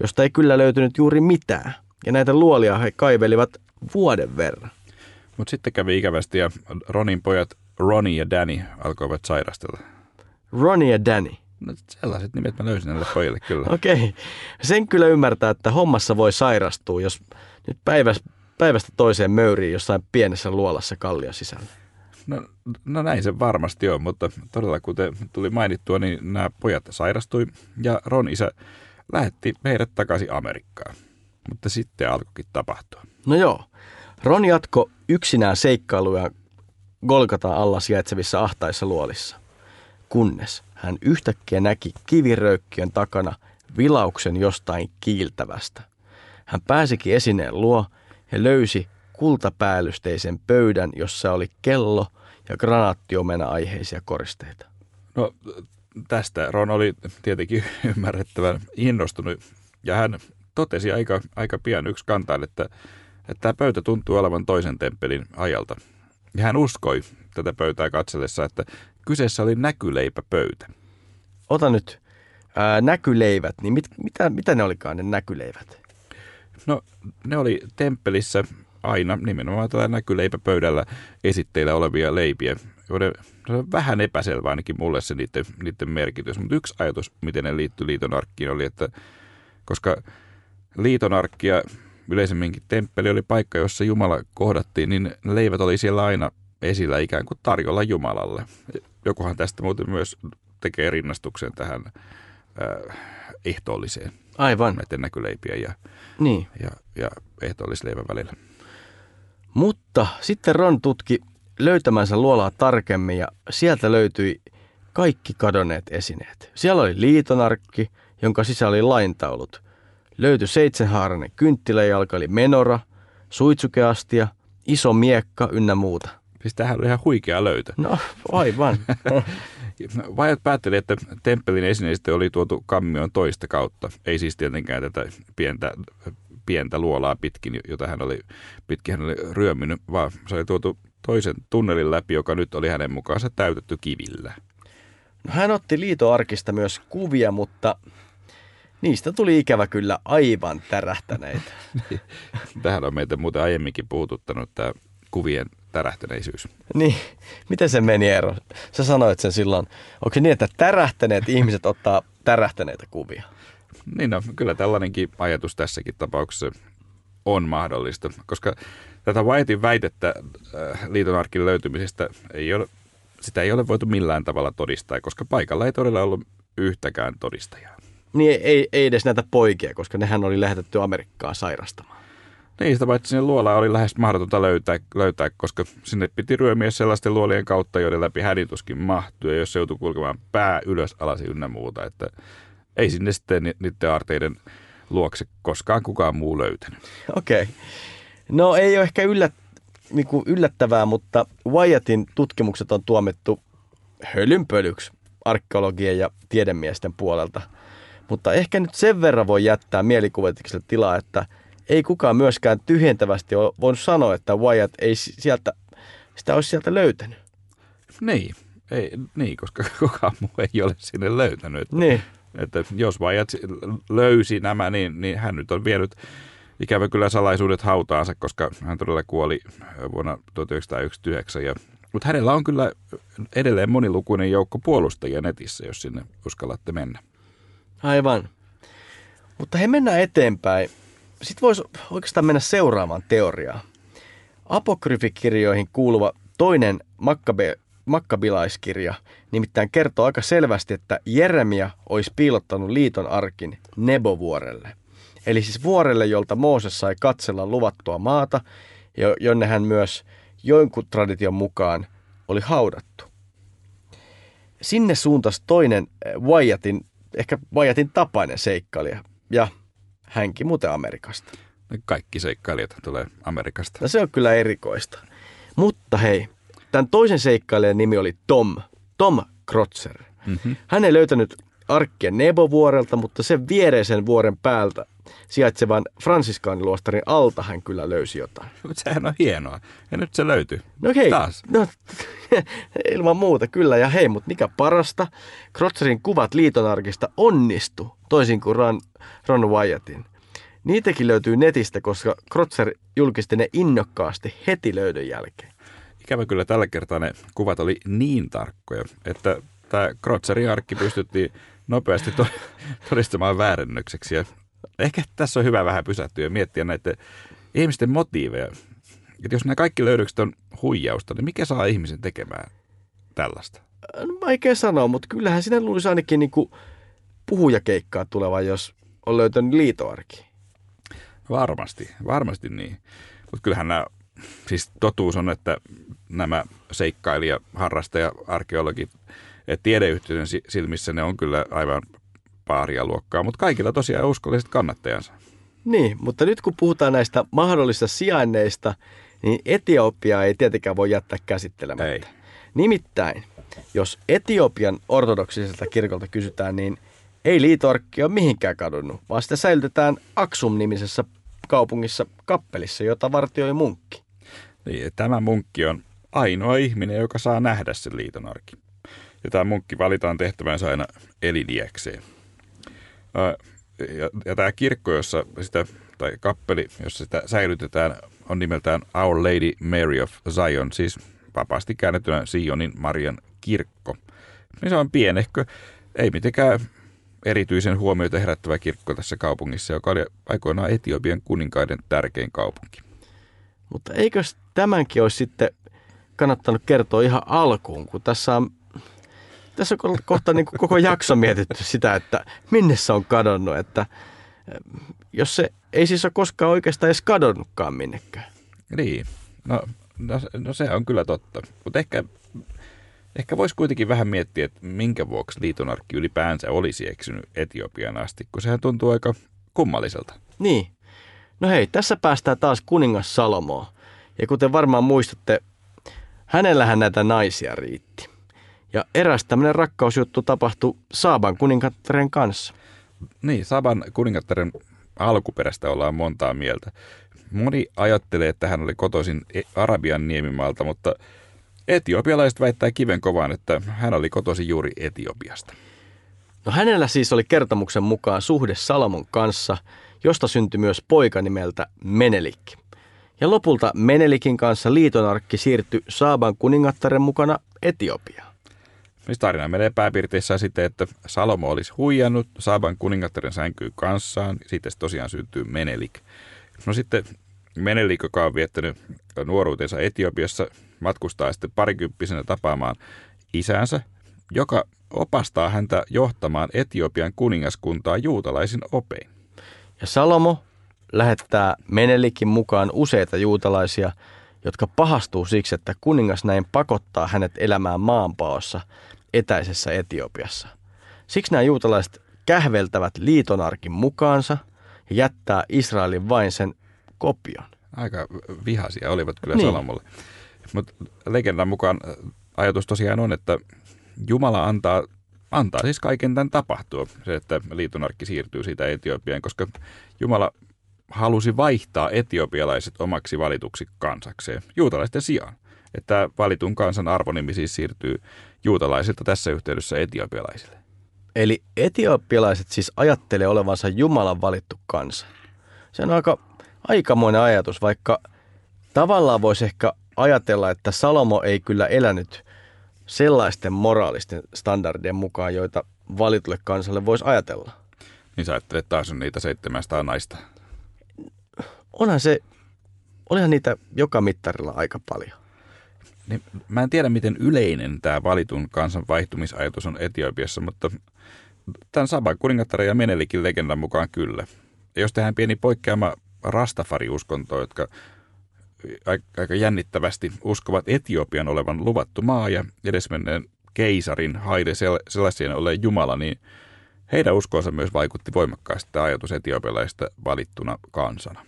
josta ei kyllä löytynyt juuri mitään. Ja näitä luolia he kaivelivat vuoden verran. Mutta sitten kävi ikävästi ja Ronin pojat Ronnie ja Danny alkoivat sairastella. Ronnie ja Danny? No sellaiset nimet mä löysin näille pojille kyllä. Okei. Okay. Sen kyllä ymmärtää, että hommassa voi sairastua, jos nyt päivästä, päivästä toiseen möyriin jossain pienessä luolassa kallion sisällä. No, no näin se varmasti on, mutta todella kuten tuli mainittua, niin nämä pojat sairastui ja Ron isä lähetti meidät takaisin Amerikkaan. Mutta sitten alkoikin tapahtua. No joo. Ron jatko yksinään seikkailuja Golgatan alla sijaitsevissa ahtaissa luolissa, kunnes hän yhtäkkiä näki kiviröykkiön takana vilauksen jostain kiiltävästä. Hän pääsikin esineen luo ja löysi kultapäällysteisen pöydän, jossa oli kello ja granaattiomena-aiheisia koristeita. No tästä Ron oli tietenkin ymmärrettävän innostunut ja hän totesi aika, aika pian yksi kantaan, että, että tämä pöytä tuntuu olevan toisen temppelin ajalta. Ja hän uskoi tätä pöytää katsellessa, että kyseessä oli näkyleipäpöytä. Ota nyt ää, näkyleivät, niin mit, mitä, mitä ne olikaan ne näkyleivät? No ne oli temppelissä aina nimenomaan tällä näkyleipäpöydällä esitteillä olevia leipiä, joiden on vähän epäselvä ainakin mulle se niiden, niiden merkitys. Mutta yksi ajatus, miten ne liittyi liiton arkkiin, oli, että koska liiton arkki ja yleisemminkin temppeli oli paikka, jossa Jumala kohdattiin, niin leivät oli siellä aina esillä ikään kuin tarjolla Jumalalle. Jokuhan tästä muuten myös tekee rinnastuksen tähän äh, ehtoolliseen. Aivan. Näiden näkyleipiä ja, niin. ja, ja ehtoollisleivän välillä. Mutta sitten Ron tutki löytämänsä luolaa tarkemmin ja sieltä löytyi kaikki kadonneet esineet. Siellä oli liitonarkki, jonka sisällä oli laintaulut. Löytyi seitsemänhaarainen kynttiläjalka, eli menora, suitsukeastia, iso miekka ynnä muuta. Siis tämähän oli ihan huikea löytö. No aivan. Wyatt päätteli, että temppelin esineistä oli tuotu kammion toista kautta. Ei siis tietenkään tätä pientä... pientä luolaa pitkin, jota hän oli, pitkin hän oli ryöminyt, vaan se oli tuotu toisen tunnelin läpi, joka nyt oli hänen mukaansa täytetty kivillä. No, hän otti liitoarkista myös kuvia, mutta niistä tuli ikävä kyllä aivan tärähtäneitä. Tähän on meitä muuten aiemminkin puhututtanut tämä kuvien tärähtäneisyys. Niin, miten se meni Eero? Sä sanoit sen silloin. Onko niin, että tärähtäneet ihmiset ottaa tärähtäneitä kuvia? Niin no, kyllä tällainenkin ajatus tässäkin tapauksessa on mahdollista, koska tätä Wyatin väitettä liitonarkin löytymisestä ei ole, sitä ei ole voitu millään tavalla todistaa, koska paikalla ei todella ollut yhtäkään todistajaa. Niin ei, ei edes näitä poikia, koska nehän oli lähetetty Amerikkaan sairastamaan. Niin, sitä paitsi sinne luolaa oli lähes mahdotonta löytää, löytää, koska sinne piti ryömiä sellaisten luolien kautta, joiden läpi hädituskin mahtuu, ja jos se joutui kulkemaan pää ylös, alas ynnä muuta, että ei sinne sitten niiden aarteiden luokse koskaan kukaan muu löytänyt. Okei. Okay. No ei ole ehkä yllät, niin kuin yllättävää, mutta Wyattin tutkimukset on tuomittu hölynpölyksi arkeologien ja tiedemiesten puolelta. Mutta ehkä nyt sen verran voi jättää mielikuvitukselle tilaa, että ei kukaan myöskään tyhjentävästi ole voinut sanoa, että Wyatt ei sieltä, sitä olisi sieltä löytänyt. Niin, ei, niin koska kukaan muu ei ole sinne löytänyt. Niin. Että jos Wyatt löysi nämä, niin, niin hän nyt on vienyt ikävä kyllä salaisuudet hautaansa, koska hän todella kuoli vuonna tuhatyhdeksänsataayhdeksänkymmentäyhdeksän. Ja, mutta hänellä on kyllä edelleen monilukuinen joukko puolustajia netissä, jos sinne uskallatte mennä. Aivan. Mutta he mennään eteenpäin. Sitten voisi oikeastaan mennä seuraavaan teoriaan. Apokryfikirjoihin kuuluva toinen makkabe, makkabilaiskirja nimittäin kertoo aika selvästi, että Jeremia olisi piilottanut liiton arkin Nebovuorelle. Eli siis vuorelle, jolta Mooses sai katsella luvattua maata, jonne hän myös jonkun tradition mukaan oli haudattu. Sinne suuntasi toinen Wyattin, ehkä Wyattin tapainen seikkailija ja hänkin muuten Amerikasta. Kaikki seikkailijat tulee Amerikasta. No se on kyllä erikoista. Mutta hei, tämän toisen seikkailijan nimi oli Tom. Tom Crotser. Mm-hmm. Hän ei löytänyt arkkia Nebovuorelta, mutta sen viereisen vuoren päältä sijaitsevan fransiskaaniluostarin alta hän kyllä löysi jotain. Mutta sehän on hienoa. Ja nyt se löytyy. No hei. Taas. No, ilman muuta kyllä. Ja hei, mutta mikä parasta? Crotserin kuvat liitonarkista onnistu, toisin kuin Ron, Ron Wyattin. Niitäkin löytyy netistä, koska Crotser julkisti ne innokkaasti heti löydön jälkeen. Ikävä kyllä tällä kertaa ne kuvat oli niin tarkkoja, että tämä Crotserin arkki pystyttiin nopeasti todistamaan väärennökseksi. Ja ehkä tässä on hyvä vähän pysähtyä ja miettiä näitä ihmisten motiiveja. Että jos nämä kaikki löydökset on huijausta, niin mikä saa ihmisen tekemään tällaista? No vaikea sanoa, mutta kyllähän sinä luulisi ainakin niin kuin puhujakeikkaa tuleva, jos on löytänyt liitoarki. Varmasti, varmasti niin. Mutta kyllähän nämä, siis totuus on, että nämä seikkailija, harrastaja, arkeologit, tiedeyhtiöiden silmissä ne on kyllä aivan paaria luokkaa, mutta kaikilla tosiaan uskolliset kannattajansa. Niin, mutta nyt kun puhutaan näistä mahdollisista sijainneista, niin Etiopiaa ei tietenkään voi jättää käsittelemättä. Ei. Nimittäin, jos Etiopian ortodoksiselta kirkolta kysytään, niin ei liitoarkki ole mihinkään kadonnut, vaan sitä säilytetään Aksum-nimisessä kaupungissa kappelissa, jota vartioi munkki. Niin, tämä munkki on ainoa ihminen, joka saa nähdä sen liitonarkin. Ja tämä munkki valitaan tehtävänsä aina eliniäkseen. Ja, ja tämä kirkko, jossa sitä, tai kappeli, jossa sitä säilytetään, on nimeltään Our Lady Mary of Zion, siis vapaasti käännettynä Sionin Marian kirkko. Se on pienehkö, ei mitenkään erityisen huomiota herättävä kirkko tässä kaupungissa, joka oli aikoinaan Etiopian kuninkaiden tärkein kaupunki. Mutta eikös tämänkin olisi sitten kannattanut kertoa ihan alkuun, kun tässä on... Tässä on kohta niin kuin koko jakso mietitty sitä, että minne se on kadonnut, että jos se ei siis ole koskaan oikeastaan edes kadonnutkaan minnekään. Niin, no, no, no se on kyllä totta, mutta ehkä, ehkä voisi kuitenkin vähän miettiä, että minkä vuoksi liitonarkki ylipäänsä olisi eksynyt Etiopian asti, kun sehän tuntuu aika kummalliselta. Niin, no hei, tässä päästään taas kuningas Salomoon ja kuten varmaan muistatte, hänellähän näitä naisia riitti. Ja eräs tämmöinen rakkausjuttu tapahtui Saaban kuningattaren kanssa. Niin, Saaban kuningattaren alkuperästä ollaan montaa mieltä. Moni ajattelee, että hän oli kotoisin Arabian niemimaalta, mutta etiopialaiset väittää kiven kovaan, että hän oli kotoisin juuri Etiopiasta. No hänellä siis oli kertomuksen mukaan suhde Salomon kanssa, josta syntyi myös poika nimeltä Menelik. Ja lopulta Menelikin kanssa liitonarkki siirtyi Saaban kuningattaren mukana Etiopiaan. Niin tarina menee pääpiirteissään sitten, että Salomo olisi huijannut Saaban kuningattaren sänkyyn kanssaan, sitten tosiaan syntyy Menelik. No sitten Menelik, joka on viettänyt nuoruutensa Etiopiassa, matkustaa sitten parikymppisenä tapaamaan isänsä, joka opastaa häntä johtamaan Etiopian kuningaskuntaa juutalaisin opein. Ja Salomo lähettää Menelikin mukaan useita juutalaisia, jotka pahastuu siksi, että kuningas näin pakottaa hänet elämään maanpaossa etäisessä Etiopiassa. Siksi nämä juutalaiset kähveltävät liitonarkin mukaansa ja jättää Israelin vain sen kopion. Aika vihaisia olivat kyllä niin. Salomolle. Mutta legendan mukaan ajatus tosiaan on, että Jumala antaa, antaa siis kaiken tämän tapahtua. Se, että liitonarkki siirtyy siitä Etiopiaan, koska Jumala halusi vaihtaa etiopialaiset omaksi valituksi kansakseen juutalaisten sijaan. Että valitun kansan arvonimi siis siirtyy juutalaisilta tässä yhteydessä etiopialaisille. Eli etiopialaiset siis ajattelee olevansa Jumalan valittu kansa. Se on aika aikamoinen ajatus, vaikka tavallaan voisi ehkä ajatella, että Salomo ei kyllä elänyt sellaisten moraalisten standardien mukaan, joita valitulle kansalle voisi ajatella. Niin sä ajattelet, taas on niitä seitsemänsataa naista. Onhan se, olihan niitä joka mittarilla aika paljon. Niin, mä en tiedä, miten yleinen tämä valitun kansan vaihtumisajatus on Etiopiassa, mutta tämän Saaban kuningattaren ja Menelikin legendan mukaan kyllä. Jos tehdään pieni poikkeama Rastafari-uskontoa, jotka aika jännittävästi uskovat Etiopian olevan luvattu maa ja edesmenneen keisarin Haile Selassien olleen jumala, niin heidän uskonsa myös vaikutti voimakkaasti tämä ajatus etiopialaisista valittuna kansana.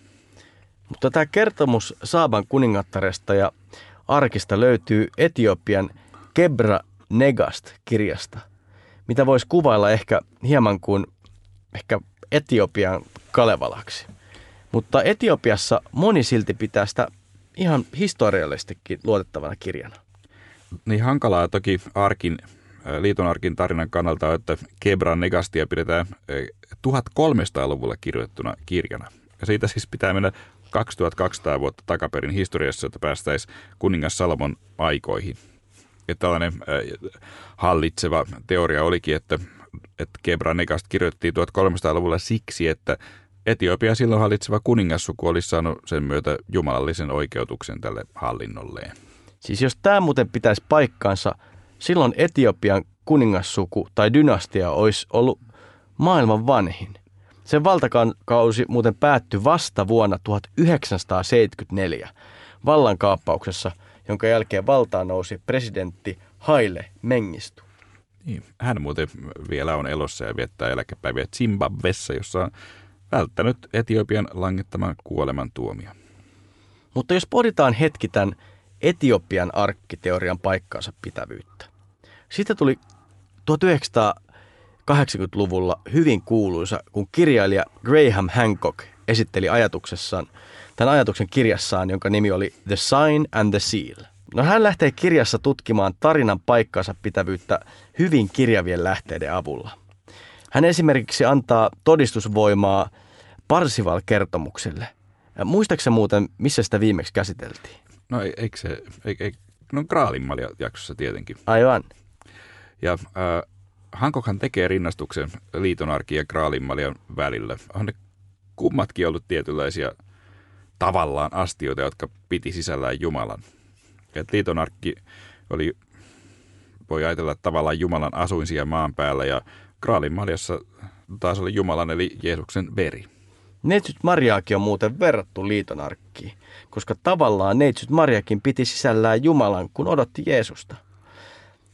Mutta tämä kertomus Saaban kuningattaresta ja arkista löytyy Etiopian Kebra Negast -kirjasta, mitä voisi kuvailla ehkä hieman kuin ehkä Etiopian Kalevalaksi. Mutta Etiopiassa moni silti pitää sitä ihan historiallisestikin luotettavana kirjana. Niin hankalaa toki arkin, liitonarkin tarinan kannalta, että Kebra Negastia pidetään tuhatkolmesataaluvulla kirjoitettuna kirjana. Ja siitä siis pitää mennä kaksituhattakaksisataa vuotta takaperin historiassa, että päästäisiin kuningas Salomon aikoihin. Ja tällainen hallitseva teoria olikin, että, että Kebra Negast kirjoitettiin tuhatkolmesataaluvulla siksi, että Etiopia silloin hallitseva kuningassuku olisi saanut sen myötä jumalallisen oikeutuksen tälle hallinnolleen. Siis jos tämä muuten pitäisi paikkaansa, silloin Etiopian kuningassuku tai dynastia olisi ollut maailman vanhin. Sen valtakausi muuten päättyi vasta vuonna tuhatyhdeksänsataaseitsemänkymmentäneljä vallankaappauksessa, jonka jälkeen valtaan nousi presidentti Haile Mengistu. Niin, hän muuten vielä on elossa ja viettää eläkepäiviä Zimbabwessa, jossa on välttänyt Etiopian langettaman kuolemantuomio. Mutta jos pohditaan hetki tämän Etiopian arkkiteorian paikkaansa pitävyyttä. Siitä tuli tuhatyhdeksänsataakahdeksankymmentäluvulla hyvin kuuluisa, kun kirjailija Graham Hancock esitteli ajatuksessaan, tämän ajatuksen kirjassaan, jonka nimi oli The Sign and the Seal. No hän lähtee kirjassa tutkimaan tarinan paikkaansa pitävyyttä hyvin kirjavien lähteiden avulla. Hän esimerkiksi antaa todistusvoimaa Parsival-kertomukselle. Muistaakseni muuten, missä sitä viimeksi käsiteltiin? No ei, eikö se, ei, ei, no Graalinmalja jaksossa tietenkin. Aivan. Ja äh, Hancockhan tekee rinnastuksen liitonarkin ja Graalinmaljan välillä. On ne kummatkin ollut tietynlaisia tavallaan astioita, jotka piti sisällään Jumalan. Et liitonarkki oli, voi ajatella, että tavallaan Jumalan asuin siellä maan päällä ja Graalinmaljassa taas oli Jumalan eli Jeesuksen veri. Neitsyt Mariaakin on muuten verrattu liitonarkkiin, koska tavallaan Neitsyt Mariakin piti sisällään Jumalan, kun odotti Jeesusta.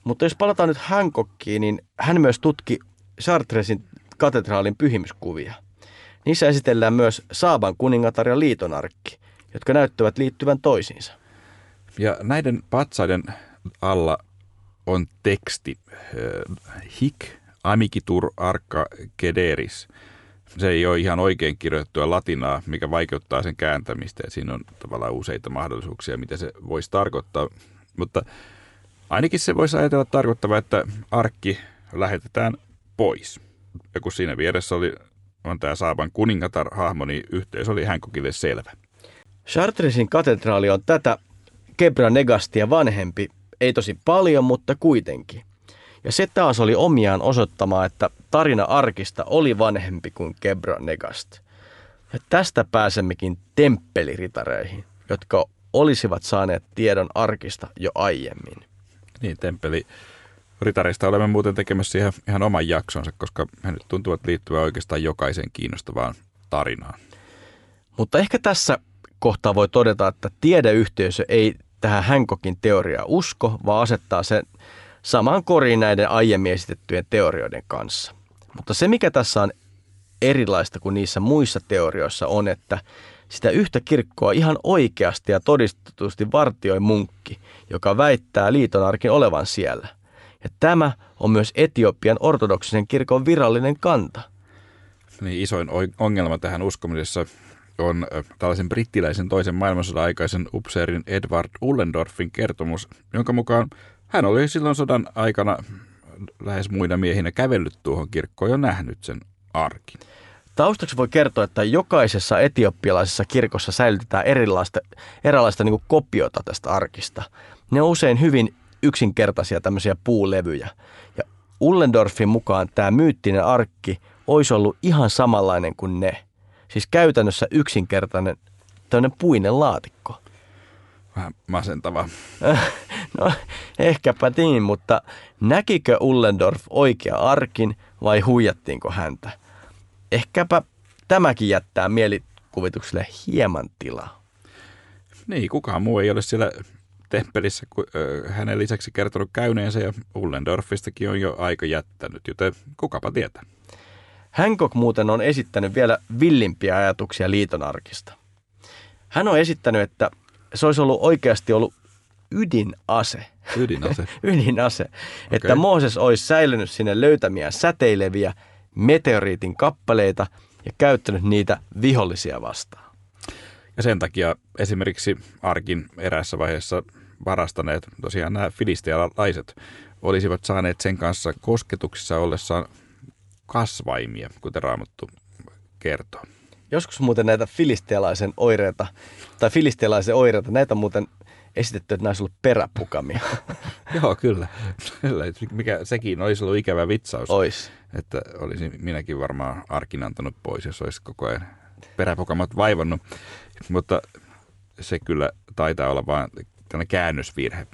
Mutta jos palataan nyt Hancockiin, niin hän myös tutki Chartresin katedraalin pyhimyskuvia. Niissä esitellään myös Saaban kuningatar ja liitonarkki, jotka näyttävät liittyvän toisiinsa. Ja näiden patsaiden alla on teksti Hic Amicitur Arca Cederis. Se ei ole ihan oikein kirjoitettua latinaa, mikä vaikeuttaa sen kääntämistä. Siinä on tavallaan useita mahdollisuuksia, mitä se voisi tarkoittaa. Mutta ainakin se voisi ajatella tarkoittava, että arkki lähetetään pois. Ja kun siinä vieressä oli, on tämä Saaban kuningatar-hahmo, niin yhteys oli Hancokille selvä. Chartresin katedraali on tätä Kebra Negastia vanhempi. Ei tosi paljon, mutta kuitenkin. Ja se taas oli omiaan osoittamaan, että tarina arkista oli vanhempi kuin Kebra Negast. Ja tästä pääsemmekin temppeliritareihin, jotka olisivat saaneet tiedon arkista jo aiemmin. Niin, temppeliritareista olemme muuten tekemässä ihan, ihan oman jaksonsa, koska he nyt tuntuvat liittyvän oikeastaan jokaisen kiinnostavaan tarinaan. Mutta ehkä tässä kohtaa voi todeta, että tiedeyhteisö ei tähän Hancockin teoriaan usko, vaan asettaa sen samaan koriin näiden aiemmin esitettyjen teorioiden kanssa. Mutta se, mikä tässä on erilaista kuin niissä muissa teorioissa on, että sitä yhtä kirkkoa ihan oikeasti ja todistetusti vartioi munkki, joka väittää liitonarkin olevan siellä. Ja tämä on myös Etiopian ortodoksisen kirkon virallinen kanta. Niin, isoin ongelma tähän uskomisessa on tällaisen brittiläisen toisen maailmansodan aikaisen upseerin Edward Ullendorffin kertomus, jonka mukaan hän oli silloin sodan aikana lähes muina miehinä kävellyt tuohon kirkkoon ja nähnyt sen arkin. Taustaksi voi kertoa, että jokaisessa etiopialaisessa kirkossa säilytetään erilaista, erilaista niin kuin kopiota tästä arkista. Ne on usein hyvin yksinkertaisia tämmöisiä puulevyjä. Ja Ullendorffin mukaan tämä myyttinen arkki olisi ollut ihan samanlainen kuin ne. Siis käytännössä yksinkertainen tämmöinen puinen laatikko. Vähän masentavaa. No, ehkäpä niin, mutta näkikö Ullendorff oikea arkin vai huijattiinko häntä? Ehkäpä tämäkin jättää mielikuvitukselle hieman tilaa. Niin, kukaan muu ei ole siellä temppelissä hänen lisäksi kertonut käyneensä, ja Ullendorfistakin on jo aika jättänyt, joten kukapa tietää. Hancock muuten on esittänyt vielä villimpiä ajatuksia liitonarkista. Hän on esittänyt, että se olisi ollut oikeasti ollut ydinase. Ydinase? Ydinase. Okay. Että Mooses olisi säilynyt sinne löytämiä säteileviä meteoriitin kappaleita ja käyttänyt niitä vihollisia vastaan. Ja sen takia esimerkiksi arkin eräässä vaiheessa varastaneet, tosiaan nämä filistealaiset, olisivat saaneet sen kanssa kosketuksissa ollessaan kasvaimia, kuten Raamattu kertoo. Joskus muuten näitä filistealaisen oireita, tai filistealaisen oireita, näitä muuten esitetty, että nämä olisi ollut peräpukamia. Joo, kyllä. Mikä, sekin olisi ollut ikävä vitsaus. Ois. Että olisin minäkin varmaan arkin antanut pois, jos olisi koko ajan peräpukamat vaivannut. Mutta se kyllä taitaa olla vain tällainen käännösvirhe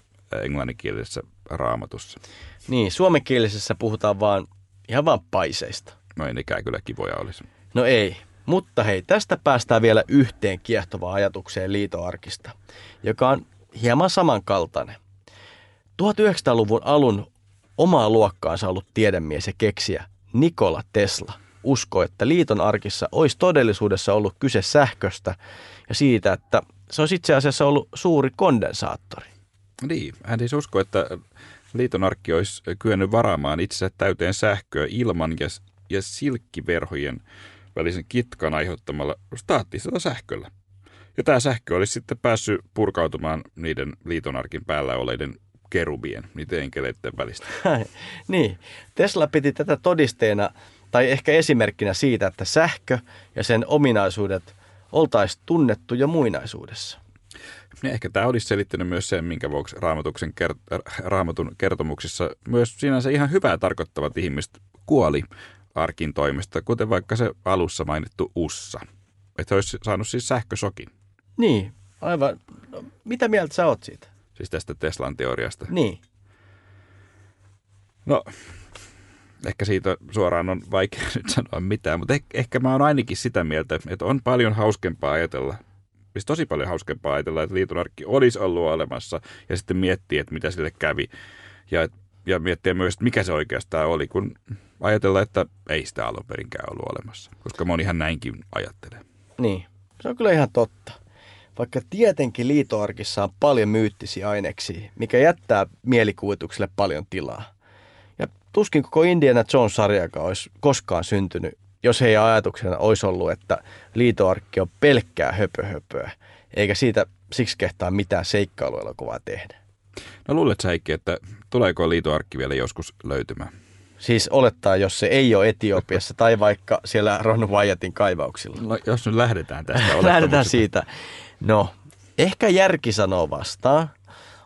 englanninkielisessä Raamatussa. Niin, suomenkielisessä puhutaan vaan ihan vaan paiseista. No ei nekään kyllä kivoja olisi. No ei. Mutta hei, tästä päästään vielä yhteen kiehtovaan ajatukseen liitoarkista, joka on hieman samankaltainen. tuhatyhdeksänsataaluvun alun omaa luokkaansa ollut tiedemies ja keksijä Nikola Tesla uskoi, että liiton arkissa olisi todellisuudessa ollut kyse sähköstä ja siitä, että se olisi itse asiassa ollut suuri kondensaattori. Niin, hän siis uskoi, että liiton arkki olisi kyennyt varaamaan itsensä täyteen sähköä ilman ja, ja silkkiverhojen välisen kitkan aiheuttamalla staattisella sähköllä. Ja tämä sähkö olisi sitten päässyt purkautumaan niiden liitonarkin päällä oleiden kerubien, niiden enkeleiden välistä. Niin. Tesla piti tätä todisteena tai ehkä esimerkkinä siitä, että sähkö ja sen ominaisuudet oltaisiin tunnettu jo muinaisuudessa. Ja ehkä tämä olisi selittänyt myös sen, minkä vuoksi raamatuksen kert- raamatun kertomuksissa myös sinänsä ihan hyvää tarkoittavat ihmiset kuoli arkin toimesta, kuten vaikka se alussa mainittu Ussa. Että olisi saanut siis sähkösokin. Niin, aivan. No, mitä mieltä sä oot siitä? Siis tästä Teslan teoriasta? Niin. No, ehkä siitä suoraan on vaikea nyt sanoa mitään, mutta ehkä, ehkä mä oon ainakin sitä mieltä, että on paljon hauskempaa ajatella, siis tosi paljon hauskempaa ajatella, että liitonarkki olisi ollut olemassa ja sitten miettiä, että mitä sille kävi ja, ja miettiä myös, että mikä se oikeastaan oli, kun ajatella, että ei sitä alun perinkään ollut olemassa, koska monihan näinkin ajattelee. Niin, se on kyllä ihan totta. Vaikka tietenkin liitoarkissa on paljon myyttisiä aineksia, mikä jättää mielikuvitukselle paljon tilaa. Ja tuskin koko Indiana Jones-sarjakaan olisi koskaan syntynyt, jos heidän ajatuksena olisi ollut, että liitoarkki on pelkkää höpöhöpöä, eikä siitä siksi kehtaa mitään seikkailuelokuvaa tehdä. No luuletko, Heikki, että tuleeko liitoarkki vielä joskus löytymään? Siis olettaa, jos se ei ole Etiopiassa tai vaikka siellä Ron Wyattin kaivauksilla. No, jos nyt lähdetään tästä. Lähdetään siitä. No, ehkä järki sanoo vastaan,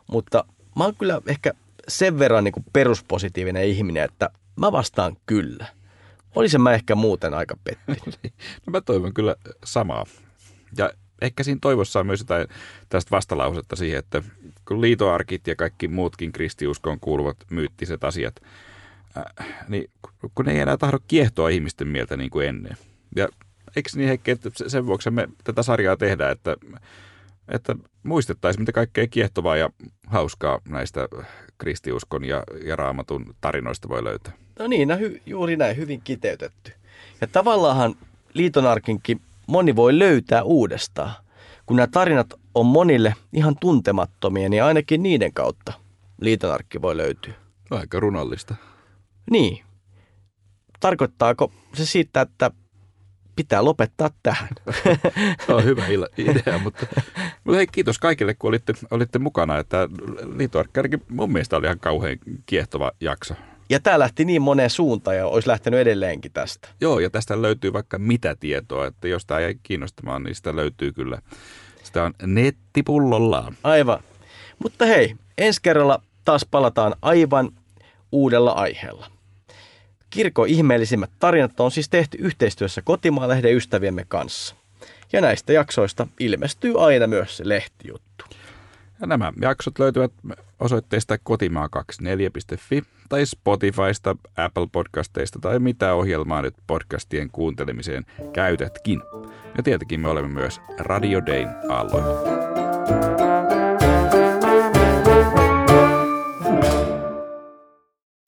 mutta mä oon kyllä ehkä sen verran niin kuin peruspositiivinen ihminen, että mä vastaan kyllä. Olisin mä ehkä muuten aika pettynyt. No mä toivon kyllä samaa. Ja ehkä siinä toivossa on myös jotain tästä vastalausetta siihen, että kun liitoarkit ja kaikki muutkin kristiuskoon kuuluvat myyttiset asiat, Äh, niin, kun ei enää tahdo kiehtoa ihmisten mieltä niin kuin ennen. Ja eikö niin, Heikki, että sen vuoksi me tätä sarjaa tehdään, että, että muistettaisiin mitä kaikkea kiehtovaa ja hauskaa näistä kristiuskon ja, ja raamatun tarinoista voi löytää. No niin, juuri näin, hyvin kiteytetty. Ja tavallaan liitonarkinkin moni voi löytää uudestaan, kun nämä tarinat on monille ihan tuntemattomia, niin ainakin niiden kautta liitonarkki voi löytyä. Aika runollista. Niin. Tarkoittaako se siitä, että pitää lopettaa tähän? Tämä on hyvä idea, mutta, mutta hei, kiitos kaikille, kun olitte, olitte mukana. Että liitonarkki ainakin mun mielestä oli ihan kauhean kiehtova jakso. Ja tämä lähti niin moneen suuntaan ja olisi lähtenyt edelleenkin tästä. Joo, ja tästä löytyy vaikka mitä tietoa, että jos tämä ei kiinnostamaan, niin sitä löytyy kyllä. Sitä on nettipullolla. Aivan. Mutta hei, ensi kerralla taas palataan aivan uudella aiheella. Kirkon ihmeellisimmät tarinat on siis tehty yhteistyössä Kotimaa-lehden ystäviemme kanssa. Ja näistä jaksoista ilmestyy aina myös se lehtijuttu. Ja nämä jaksot löytyvät osoitteesta kotimaa kaksikymmentäneljä piste fi tai Spotifysta, Apple Podcasteista tai mitä ohjelmaa nyt podcastien kuuntelemiseen käytätkin. Ja tietenkin me olemme myös Radio Dein aloilla.